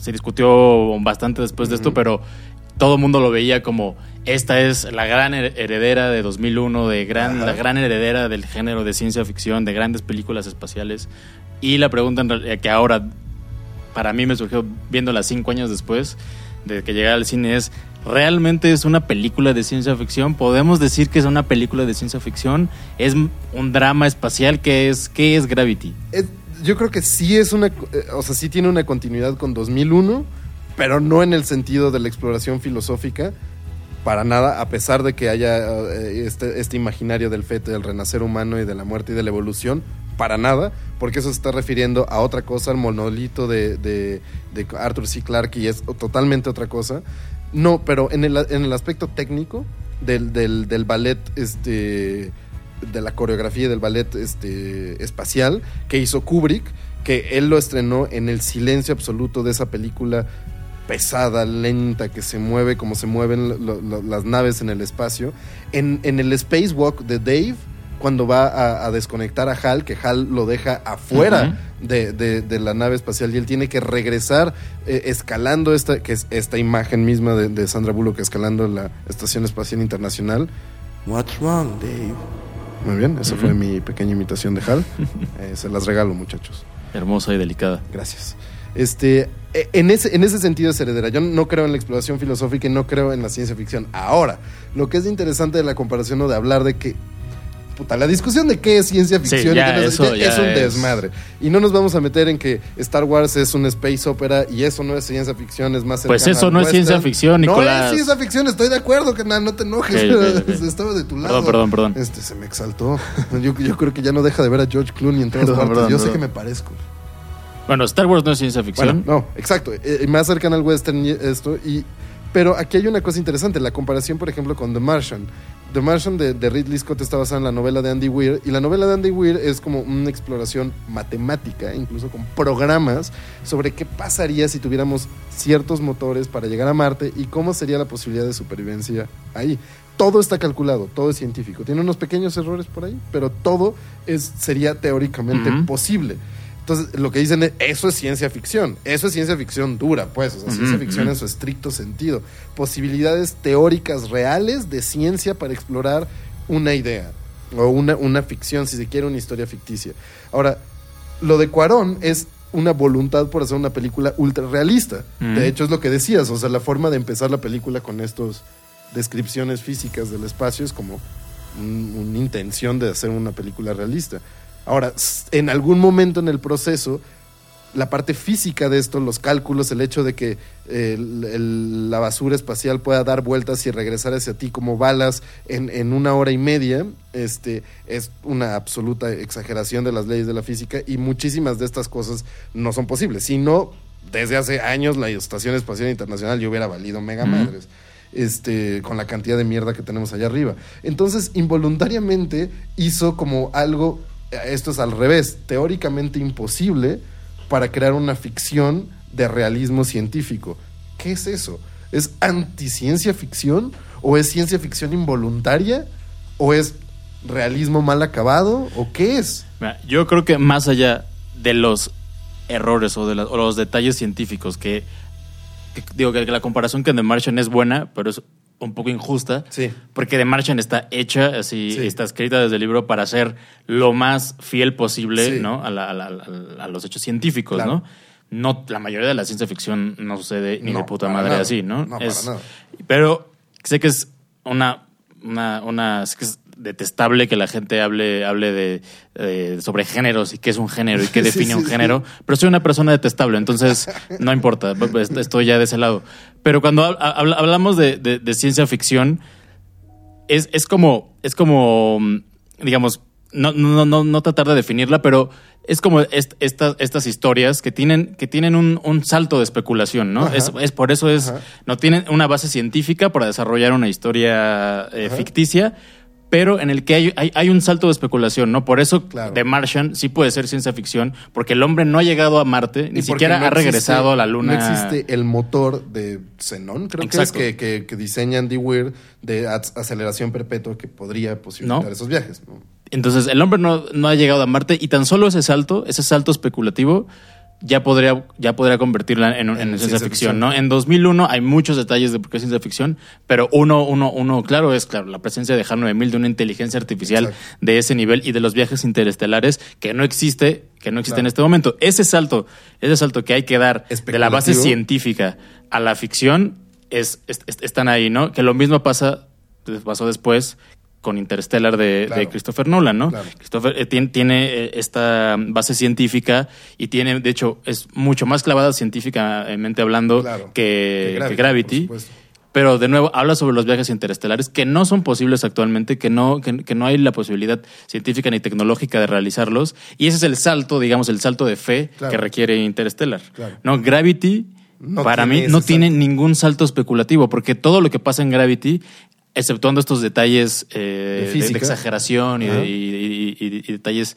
se discutió bastante después de esto, pero todo el mundo lo veía como esta es la gran heredera de 2001, la gran heredera del género de ciencia ficción, de grandes películas espaciales. Y la pregunta en realidad que ahora para mí me surgió viéndola 5 años después de que llegara al cine es... ¿Realmente es una película de ciencia ficción? ¿Podemos decir que es una película de ciencia ficción? ¿Es un drama espacial? ¿Qué es Gravity? Yo creo que sí es una... O sea, sí tiene una continuidad con 2001, pero no en el sentido de la exploración filosófica, para nada, a pesar de que haya este imaginario del feto, del renacer humano y de la muerte y de la evolución, para nada, porque eso se está refiriendo a otra cosa, al monolito de Arthur C. Clarke, y es totalmente otra cosa. No, pero en el aspecto técnico del ballet, de la coreografía del ballet espacial que hizo Kubrick, que él lo estrenó en el silencio absoluto de esa película pesada, lenta, que se mueve como se mueven las naves en el espacio. En el Spacewalk de Dave, cuando va a desconectar a HAL, que HAL lo deja afuera de la nave espacial y él tiene que regresar escalando que es esta imagen misma de Sandra Bullock escalando la Estación Espacial Internacional. What's wrong, Dave? Muy bien, esa fue mi pequeña imitación de HAL. Se las regalo, muchachos. Hermosa y delicada. Gracias. En ese sentido es heredera. Yo no creo en la exploración filosófica y no creo en la ciencia ficción. Ahora, lo que es interesante de la comparación o de hablar de que... Puta, la discusión de qué es ciencia ficción, sí, es un desmadre. Y no nos vamos a meter en que Star Wars es una space opera y eso no es ciencia ficción, es más... Pues eso no es ciencia ficción, Nicolás. No es ciencia ficción, estoy de acuerdo, que no te enojes. Okay. Estaba de tu lado. Perdón. Se me exaltó. Yo creo que ya no deja de ver a George Clooney en todas partes. Yo sé que me parezco. Bueno, Star Wars no es ciencia ficción. Bueno, no, exacto. Más cercana al western pero aquí hay una cosa interesante, la comparación, por ejemplo, con The Martian. The Martian de Ridley Scott está basada en la novela de Andy Weir, y la novela de Andy Weir es como una exploración matemática, incluso con programas sobre qué pasaría si tuviéramos ciertos motores para llegar a Marte y cómo sería la posibilidad de supervivencia ahí. Todo está calculado, todo es científico. Tiene unos pequeños errores por ahí, pero todo sería teóricamente posible. Entonces, lo que dicen es, eso es ciencia ficción dura, pues, o sea, ciencia ficción en su estricto sentido. Posibilidades teóricas reales de ciencia para explorar una idea, o una ficción, si se quiere, una historia ficticia. Ahora, lo de Cuarón es una voluntad por hacer una película ultra realista. De hecho, es lo que decías, o sea, la forma de empezar la película con estas descripciones físicas del espacio es como una intención de hacer una película realista. Ahora, en algún momento en el proceso, la parte física de esto, los cálculos, el hecho de que la basura espacial pueda dar vueltas y regresar hacia ti como balas en 1 hora y media, es una absoluta exageración de las leyes de la física, y muchísimas de estas cosas no son posibles. Si no, desde hace años la Estación Espacial Internacional ya hubiera valido mega madres. Con la cantidad de mierda que tenemos allá arriba. Entonces, involuntariamente hizo como algo... Esto es al revés, teóricamente imposible, para crear una ficción de realismo científico. ¿Qué es eso? ¿Es anticiencia ficción? ¿O es ciencia ficción involuntaria? ¿O es realismo mal acabado? ¿O qué es? Mira, yo creo que más allá de los errores o o los detalles científicos, que la comparación con The Martian es buena, pero es un poco injusta, sí, porque The Martian está hecha así, sí, está escrita desde el libro para ser lo más fiel posible, sí, ¿no? a los hechos científicos, claro, ¿no? No, la mayoría de la ciencia ficción no sucede ni de puta madre nada, así, ¿no? No, para nada. Pero sé que es es detestable que la gente hable sobre géneros y qué es un género y qué define un género, pero soy una persona detestable, entonces no importa, estoy ya de ese lado. Pero cuando hablamos de ciencia ficción, es como digamos, no tratar de definirla, pero es como estas historias que tienen un salto de especulación, ¿no? Es por eso no tienen una base científica para desarrollar una historia ficticia, pero en el que hay un salto de especulación, ¿no? Por eso, claro, The Martian sí puede ser ciencia ficción, porque el hombre no ha llegado a Marte, ni siquiera ha regresado a la Luna. No existe el motor de xenón, creo, exacto, que es que diseña Andy Weir, de aceleración perpetua que podría posibilitar, ¿no?, esos viajes, ¿no? Entonces, el hombre no ha llegado a Marte, y tan solo ese salto especulativo ya podría convertirla en ciencia ficción, ¿no? En 2001 hay muchos detalles de por qué es ciencia ficción, pero uno claro, es claro, la presencia de HAL 9000, de una inteligencia artificial, exacto, de ese nivel, y de los viajes interestelares que no existe, claro, en este momento. Ese salto que hay que dar de la base científica a la ficción están ahí, ¿no? Que lo mismo pasó después con Interstellar de Christopher Nolan, ¿no? Claro. Christopher tiene esta base científica y tiene, de hecho, es mucho más clavada científicamente hablando, claro, que Gravity. Pero de nuevo habla sobre los viajes interestelares que no son posibles actualmente, que no hay la posibilidad científica ni tecnológica de realizarlos. Y ese es el salto, digamos, el salto de fe, claro, que requiere Interstellar. Claro. No, Gravity, para mí, no tiene ningún salto especulativo, porque todo lo que pasa en Gravity, exceptuando estos detalles de exageración y detalles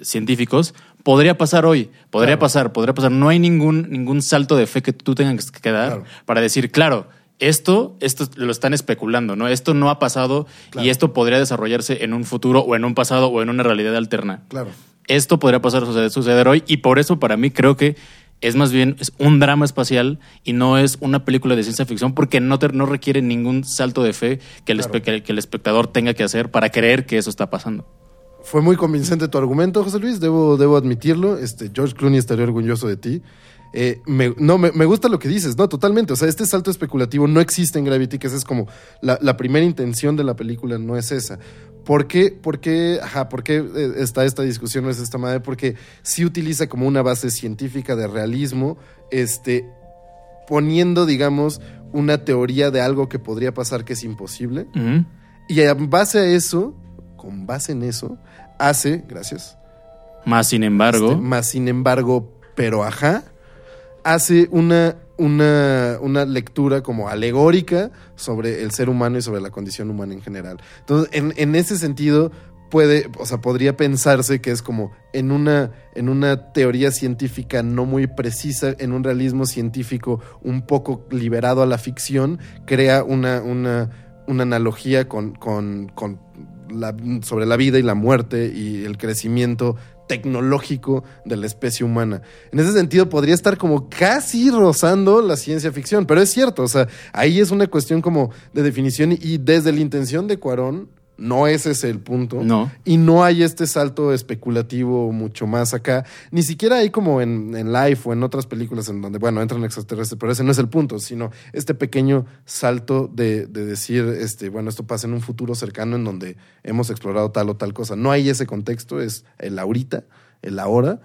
científicos, podría pasar hoy, podría pasar. No hay ningún salto de fe que tú tengas que dar, claro, para decir, claro, esto lo están especulando, ¿no? Esto no ha pasado, claro, y esto podría desarrollarse en un futuro o en un pasado o en una realidad alterna. Claro. Esto podría pasar, suceder hoy, y por eso para mí creo que es más bien es un drama espacial y no es una película de ciencia ficción, porque no requiere ningún salto de fe que el espectador tenga que hacer para creer que eso está pasando. Fue muy convincente tu argumento, José Luis, debo admitirlo. George Clooney estaría orgulloso de ti. Me gusta lo que dices, no, totalmente. O sea, este salto especulativo no existe en Gravity, que esa es como la primera intención de la película, no es esa. ¿Por qué está esta discusión, no es esta madre? Porque sí utiliza como una base científica de realismo, poniendo, digamos, una teoría de algo que podría pasar que es imposible. Uh-huh. Y con base en eso, hace, gracias. Más sin embargo, pero ajá, hace una lectura como alegórica sobre el ser humano y sobre la condición humana en general. Entonces, en ese sentido, podría pensarse que es como en una teoría científica no muy precisa, en un realismo científico un poco liberado a la ficción, crea una analogía con sobre la vida y la muerte y el crecimiento tecnológico de la especie humana. En ese sentido podría estar como casi rozando la ciencia ficción, pero es cierto, o sea, ahí es una cuestión como de definición y desde la intención de Cuarón, no ese es el punto. No. Y no hay este salto especulativo mucho más acá. Ni siquiera hay como en Life o en otras películas en donde, bueno, entran extraterrestres, pero ese no es el punto, sino este pequeño salto de decir, bueno, esto pasa en un futuro cercano en donde hemos explorado tal o tal cosa. No hay ese contexto, es el ahorita, el ahora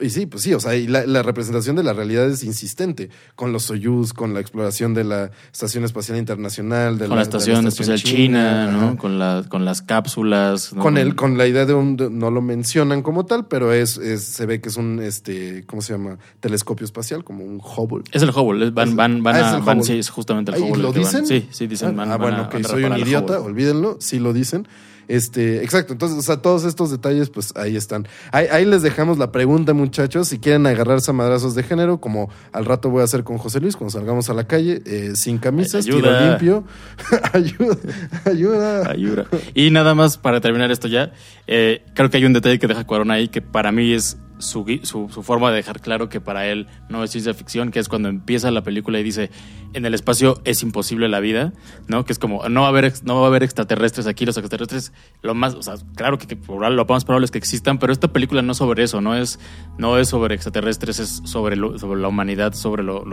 y sí, pues sí, o sea, y la representación de la realidad es insistente, con los Soyuz, con la exploración de la Estación Espacial Internacional, con la Estación Espacial China, ¿no? Con las cápsulas, ¿no? Con la idea no lo mencionan como tal, pero se ve que es un ¿cómo se llama? Telescopio espacial, como un Hubble. Es el Hubble, van, sí, es justamente el Hubble. ¿Lo dicen? Sí, dicen. Soy un idiota, olvídenlo, sí lo dicen. Exacto, entonces, o sea, todos estos detalles, pues ahí están. Ahí les dejamos la pregunta, muchachos, si quieren agarrarse a madrazos de género, como al rato voy a hacer con José Luis cuando salgamos a la calle, sin camisas, ayuda. Tiro limpio. ayuda. Y nada más para terminar esto ya, creo que hay un detalle que deja Cuarón ahí que para mí es su forma de dejar claro que para él no es ciencia ficción, que es cuando empieza la película y dice, en el espacio es imposible la vida, ¿no? Que es como, no va a haber extraterrestres aquí, los extraterrestres, lo más, o sea, claro que lo más probable es que existan, pero esta película no es sobre eso, no es sobre extraterrestres, es sobre la humanidad, sobre lo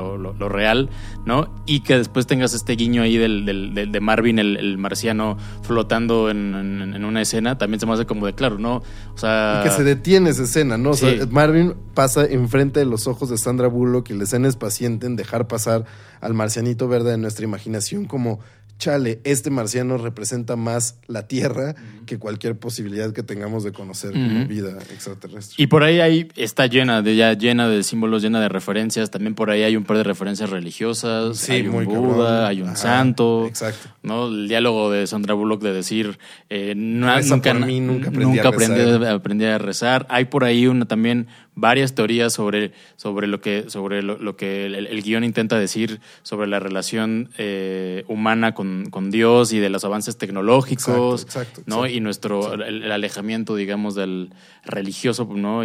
real, ¿no? Y que después tengas este guiño ahí de Marvin, el marciano flotando en una escena, también se me hace como de claro, ¿no? O sea... Y que se detiene esa escena, ¿no? O sea, sí. Marvin pasa enfrente de los ojos de Sandra Bullock y la escena es paciente en dejar pasar al marcianito verde de nuestra imaginación como, chale, este marciano representa más la Tierra que cualquier posibilidad que tengamos de conocer como vida extraterrestre. Y por ahí está llena de símbolos, llena de referencias. También por ahí hay un par de referencias religiosas. Sí, hay un Buda, cabrón. Hay un santo. Exacto. ¿No? El diálogo de Sandra Bullock de decir, nunca aprendí a rezar. Hay por ahí también varias teorías sobre lo que el guión intenta decir sobre la relación humana con Dios y de los avances tecnológicos, ¿no? Exacto, y el alejamiento, digamos, del religioso, ¿no?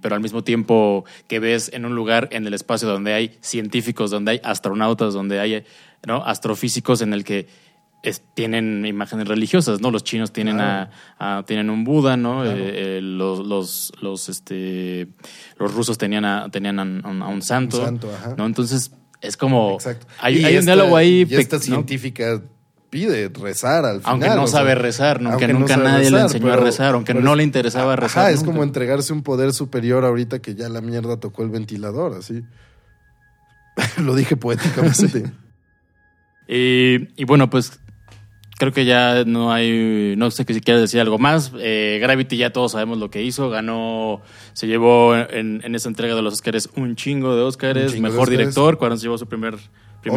Pero al mismo tiempo que ves en un lugar en el espacio donde hay científicos, donde hay astronautas, donde hay, ¿no?, astrofísicos en el que tienen imágenes religiosas, ¿no? Los chinos tienen tienen un Buda, ¿no? Claro. Los rusos tenían a un santo. Un santo, ajá. ¿No? Entonces es como hay un diálogo ahí. Y esta científica pide rezar al final. Aunque no sabe rezar, aunque nunca nadie le enseñó a rezar, aunque no le interesaba rezar. Es como entregarse un poder superior ahorita que ya la mierda tocó el ventilador, así. Lo dije poéticamente. Y bueno, pues creo que ya no sé si quieres decir algo más. Gravity ya todos sabemos lo que hizo, se llevó en esta entrega de los Óscares un chingo de Óscares, mejor director, Cuarón se llevó su primer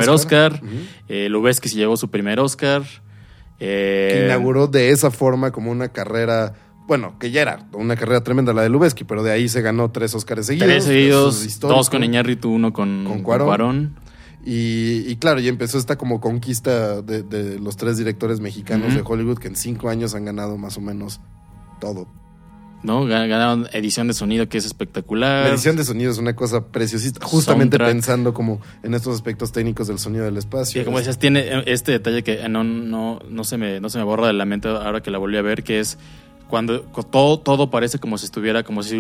Óscar, Lubezki se llevó su primer Óscar, que inauguró de esa forma como una carrera, bueno, que ya era una carrera tremenda la de Lubezki, pero de ahí se ganó 3 Óscares seguidos. 3 seguidos, 2 con Iñárritu, 1 con Cuarón. Y claro, ya empezó esta como conquista de los 3 directores mexicanos de Hollywood que en 5 años han ganado más o menos todo. ¿no? Ganaron edición de sonido, que es espectacular. La edición de sonido es una cosa preciosita, justamente soundtrack, pensando como en estos aspectos técnicos del sonido del espacio. Y como decías, tiene este detalle que no se me borra de la mente ahora que la volví a ver, que es cuando todo parece como si le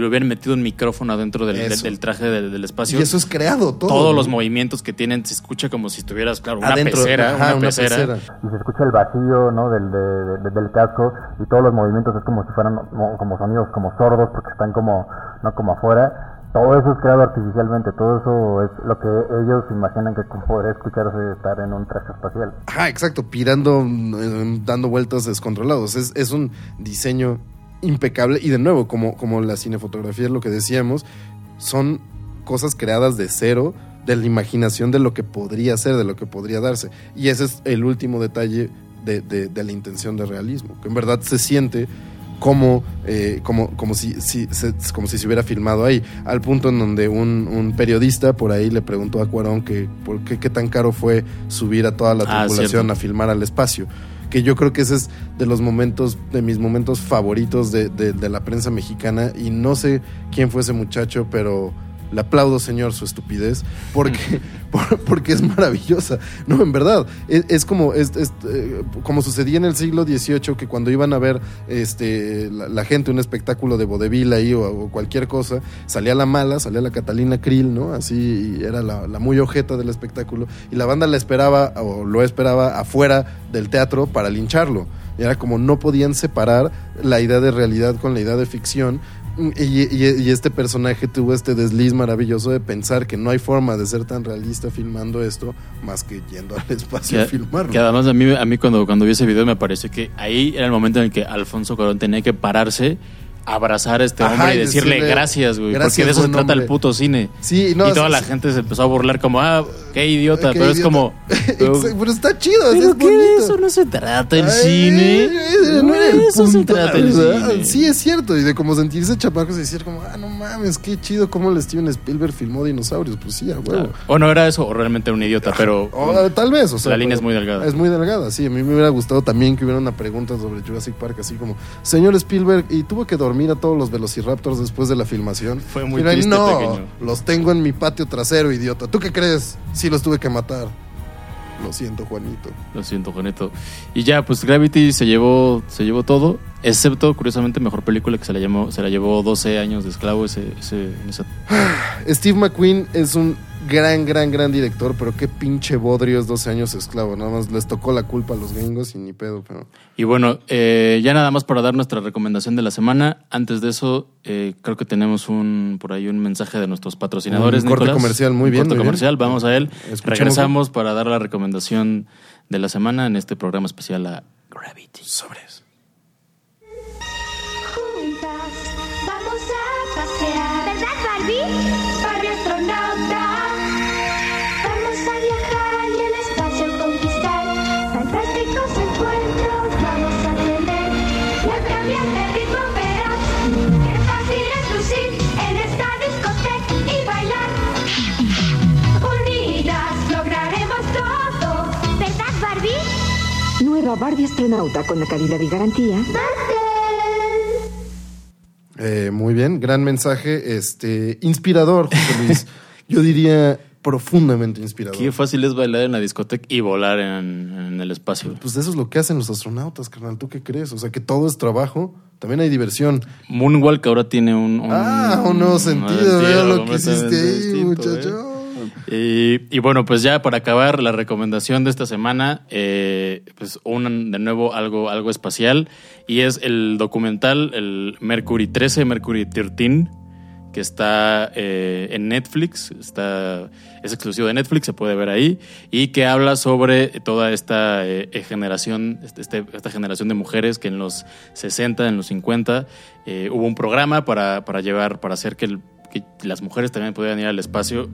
hubieran metido un micrófono adentro del traje del espacio. Y eso es creado todo. Todos los movimientos que tienen se escucha como si estuvieras, claro, adentro, una pecera. Y se escucha el vacío, ¿no? del casco, y todos los movimientos es como si fueran como sonidos como sordos, porque están como afuera. Todo eso es creado artificialmente, todo eso es lo que ellos imaginan que podría escucharse de estar en un traje espacial. Ajá, exacto, pirando, dando vueltas descontrolados. Es un diseño impecable y, de nuevo, como la cinefotografía es lo que decíamos, son cosas creadas de cero, de la imaginación de lo que podría ser, de lo que podría darse. Y ese es el último detalle de la intención de realismo, que en verdad se siente como si se hubiera filmado ahí, al punto en donde un periodista por ahí le preguntó a Cuarón que por qué tan caro fue subir a toda la tripulación, cierto, a filmar al espacio. Que yo creo que ese es de mis momentos favoritos de la prensa mexicana, y no sé quién fue ese muchacho, pero le aplaudo, señor, su estupidez, porque es maravillosa. No, en verdad, es como sucedía en el siglo XVIII, que cuando iban a ver la gente un espectáculo de vodevil ahí o cualquier cosa, salía la Catalina Krill, ¿no? Así, era la muy ojeta del espectáculo, y la banda la esperaba o lo esperaba afuera del teatro para lincharlo. Y era como no podían separar la idea de realidad con la idea de ficción. Y este personaje tuvo este desliz maravilloso de pensar que no hay forma de ser tan realista filmando esto más que yendo al espacio a filmarlo. Que además a mí cuando vi ese video me pareció que ahí era el momento en el que Alfonso Cuarón tenía que pararse, abrazar a este hombre y decirle gracias, güey, porque de eso se trata el puto cine. Sí, no, y toda la gente se empezó a burlar como, qué idiota, pero es como... pero está chido, pero es bonito. ¿Pero eso no se trata el cine? No era el eso punto, se trata el cine. Sí, es cierto, y de como sentirse chapacos y decir como, no mames, qué chido cómo el Steven Spielberg filmó dinosaurios, pues sí, a huevo. O no era eso, o realmente era un idiota, pero... tal vez, o sea... La línea es muy delgada. Es muy delgada, sí, a mí me hubiera gustado también que hubiera una pregunta sobre Jurassic Park, así como, señor Spielberg, ¿y tuvo que dormir? Mira todos los velociraptors después de la filmación. Fue muy triste, pequeño. Los tengo en mi patio trasero, idiota. ¿Tú qué crees? Sí, los tuve que matar. Lo siento, Juanito. Y ya, pues Gravity se llevó todo, excepto, curiosamente, mejor película, que se la llevó 12 años de esclavo. Steve McQueen es un gran director, pero qué pinche bodrio es 12 años esclavo. Nada más les tocó la culpa a los gringos y ni pedo, pero... Y bueno, ya nada más para dar nuestra recomendación de la semana. Antes de eso, creo que tenemos por ahí un mensaje de nuestros patrocinadores. Un corte comercial, muy bien. Vamos a él. Regresamos para dar la recomendación de la semana en este programa especial a Gravity. Sobres. Juntas vamos a pasear, ¿verdad, Barbie? Barbie astronauta. Nueva Barbie astronauta con la calidad y garantía. Muy bien, gran mensaje, inspirador, José Luis. Yo diría profundamente inspirador. Qué fácil es bailar en la discoteca y volar en el espacio. Pues eso es lo que hacen los astronautas, carnal. ¿Tú qué crees? O sea, que todo es trabajo. También hay diversión. Moonwalk ahora tiene un nuevo sentido. Veo lo que hiciste ahí, muchacho. Y bueno, pues ya para acabar la recomendación de esta semana, pues de nuevo algo espacial, y es el documental, el Mercury 13, Mercury 13, que está en Netflix, es exclusivo de Netflix, se puede ver ahí, y que habla sobre toda esta generación de mujeres que en los 60, en los 50 hubo un programa para hacer que el que las mujeres también pudieran ir al espacio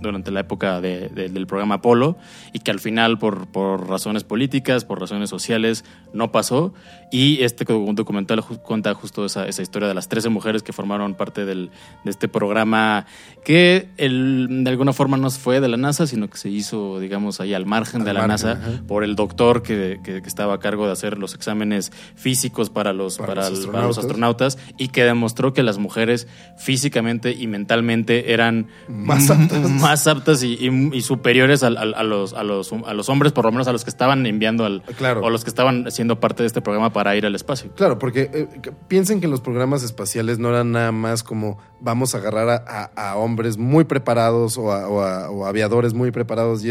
durante la época del programa Apolo, y que al final por razones políticas, por razones sociales, no pasó. Y este documental cuenta justo esa historia de las 13 mujeres que formaron parte de este programa, que de alguna forma no fue de la NASA, sino que se hizo, digamos, ahí al margen de la NASA, ajá, por el doctor que estaba a cargo de hacer los exámenes físicos para los astronautas, y que demostró que las mujeres físicamente y mentalmente eran más aptas y superiores a los hombres, por lo menos a los que estaban enviando o los que estaban siendo parte de este programa para ir al espacio. Claro, porque piensen que los programas espaciales no eran nada más como vamos a agarrar a hombres muy preparados o a aviadores muy preparados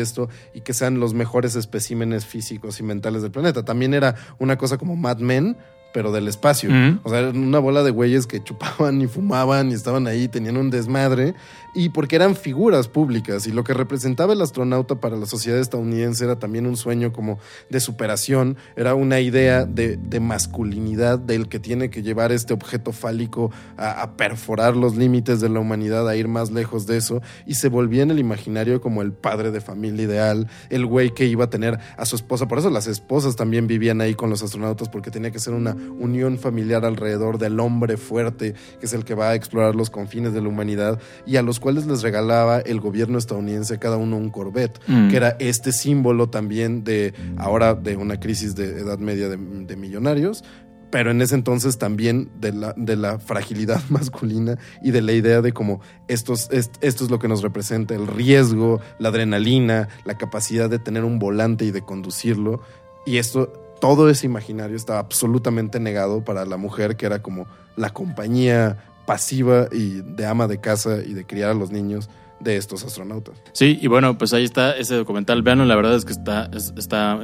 y que sean los mejores especímenes físicos y mentales del planeta. También era una cosa como Mad Men, pero del espacio. O sea, eran una bola de güeyes que chupaban y fumaban y estaban ahí, tenían un desmadre, y porque eran figuras públicas, y lo que representaba el astronauta para la sociedad estadounidense era también un sueño como de superación, era una idea de masculinidad del que tiene que llevar este objeto fálico a perforar los límites de la humanidad, a ir más lejos de eso, y se volvía en el imaginario como el padre de familia ideal, el güey que iba a tener a su esposa. Por eso las esposas también vivían ahí con los astronautas, porque tenía que ser una unión familiar alrededor del hombre fuerte, que es el que va a explorar los confines de la humanidad, y a los cuales les regalaba el gobierno estadounidense cada uno un Corvette, que era este símbolo también de ahora de una crisis de edad media de millonarios, pero en ese entonces también de la fragilidad masculina y de la idea de como esto es lo que nos representa, el riesgo, la adrenalina, la capacidad de tener un volante y de conducirlo, y esto... Todo ese imaginario estaba absolutamente negado para la mujer, que era como la compañía pasiva y de ama de casa y de criar a los niños de estos astronautas. Sí, y bueno, pues ahí está ese documental. Veanlo, la verdad es que está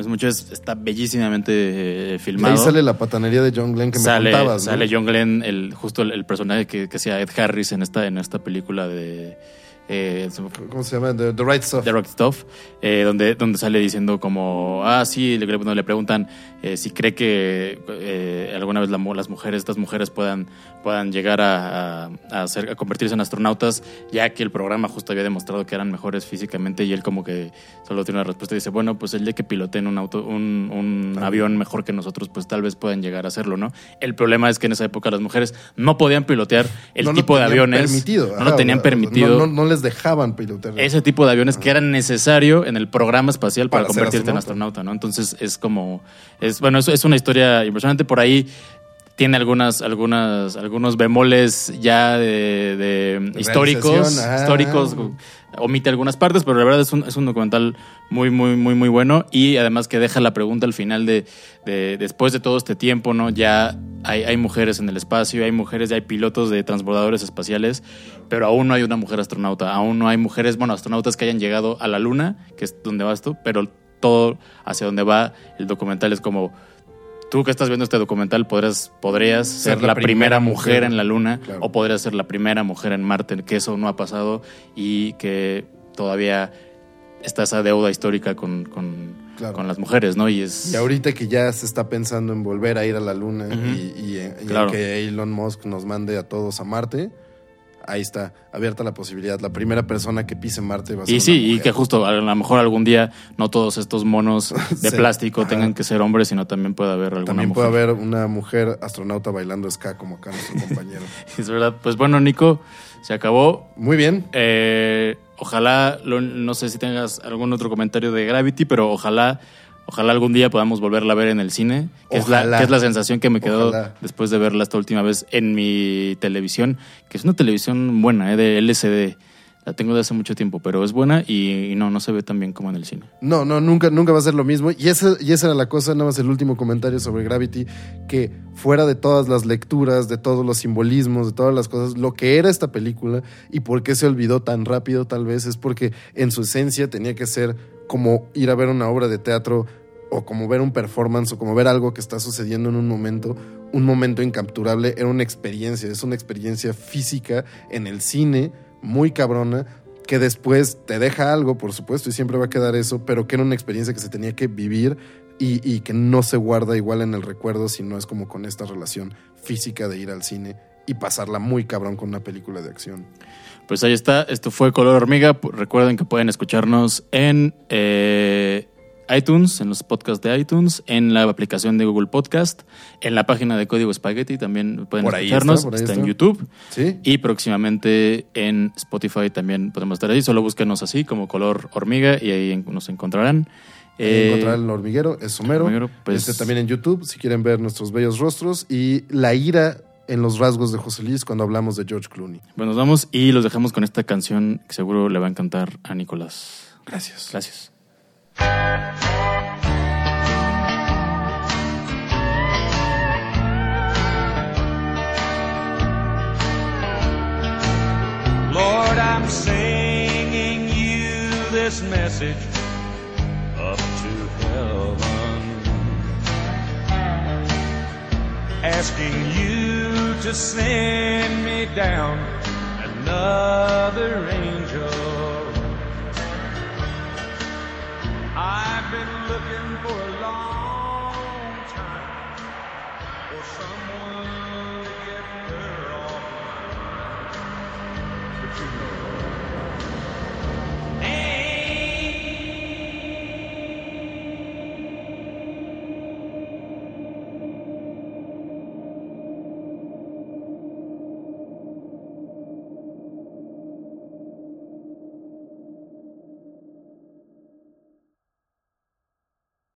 bellísimamente filmado. Y ahí sale la patanería de John Glenn que me contabas, ¿no? Sale John Glenn, justo el personaje que hacía Ed Harris en esta película de... ¿cómo se llama? The Right Stuff. The Right Stuff, donde sale diciendo como, sí, le preguntan si cree que alguna vez estas mujeres puedan llegar a convertirse en astronautas, ya que el programa justo había demostrado que eran mejores físicamente, y él como que solo tiene una respuesta y dice, bueno, pues el día que piloten un avión mejor que nosotros, pues tal vez puedan llegar a hacerlo, ¿no? El problema es que en esa época las mujeres no podían pilotear el tipo de aviones. No lo tenían permitido. No les dejaban pilotar ese tipo de aviones, que era necesario en el programa espacial para convertirte en astronauta, ¿no? Entonces es una historia impresionante. Por ahí tiene algunos bemoles ya de históricos, omite algunas partes, pero la verdad es un documental muy, muy, muy, muy bueno, y además que deja la pregunta al final de después de todo este tiempo, ¿no? Ya hay mujeres en el espacio, ya hay pilotos de transbordadores espaciales, pero aún no hay una mujer astronauta, aún no hay mujeres, astronautas que hayan llegado a la Luna, que es donde va esto, pero todo hacia donde va el documental es como... Tú que estás viendo este documental podrías ser la primera mujer en la Luna, claro, o podrías ser la primera mujer en Marte, que eso no ha pasado y que todavía está esa deuda histórica con las mujeres, ¿no? Y ahorita que ya se está pensando en volver a ir a la Luna, uh-huh, y que Elon Musk nos mande a todos a Marte... Ahí está, abierta la posibilidad. La primera persona que pise Marte va a ser una mujer. Y que justo a lo mejor algún día no todos estos monos de plástico tengan que ser hombres, sino también puede haber alguna mujer. También puede haber una mujer astronauta bailando ska como acá nuestro compañero. Es verdad. Pues bueno, Nico, se acabó. Muy bien. Ojalá, no sé si tengas algún otro comentario de Gravity, pero ojalá algún día podamos volverla a ver en el cine, que es la sensación que me quedó después de verla esta última vez en mi televisión, que es una televisión buena, de LCD. La tengo de hace mucho tiempo, pero es buena y no se ve tan bien como en el cine. No, nunca va a ser lo mismo. Y esa era la cosa, nada más el último comentario sobre Gravity, que fuera de todas las lecturas, de todos los simbolismos, de todas las cosas, lo que era esta película y por qué se olvidó tan rápido tal vez es porque en su esencia tenía que ser como ir a ver una obra de teatro, o como ver un performance, o como ver algo que está sucediendo en un momento incapturable. Era una experiencia, es una experiencia física en el cine muy cabrona, que después te deja algo, por supuesto, y siempre va a quedar eso, pero que era una experiencia que se tenía que vivir y que no se guarda igual en el recuerdo si no es como con esta relación física de ir al cine y pasarla muy cabrón con una película de acción. Pues ahí está, esto fue Color Hormiga. Recuerden que pueden escucharnos en iTunes, en los podcasts de iTunes, en la aplicación de Google Podcast, en la página de Código Spaghetti también pueden escucharnos, está en YouTube, ¿sí? Y próximamente en Spotify también podemos estar ahí, solo búsquenos así como Color Hormiga y ahí nos encontrarán. Encontrar el hormiguero, es Homero. Hormiguero, pues, también en YouTube, si quieren ver nuestros bellos rostros y la ira en los rasgos de José Luis cuando hablamos de George Clooney. Bueno, nos vamos y los dejamos con esta canción que seguro le va a encantar a Nicolás. Gracias. Gracias. Lord, I'm singing you this message up to heaven, asking you to send me down another angel. I've been looking for a long time for someone to get her off, but you know.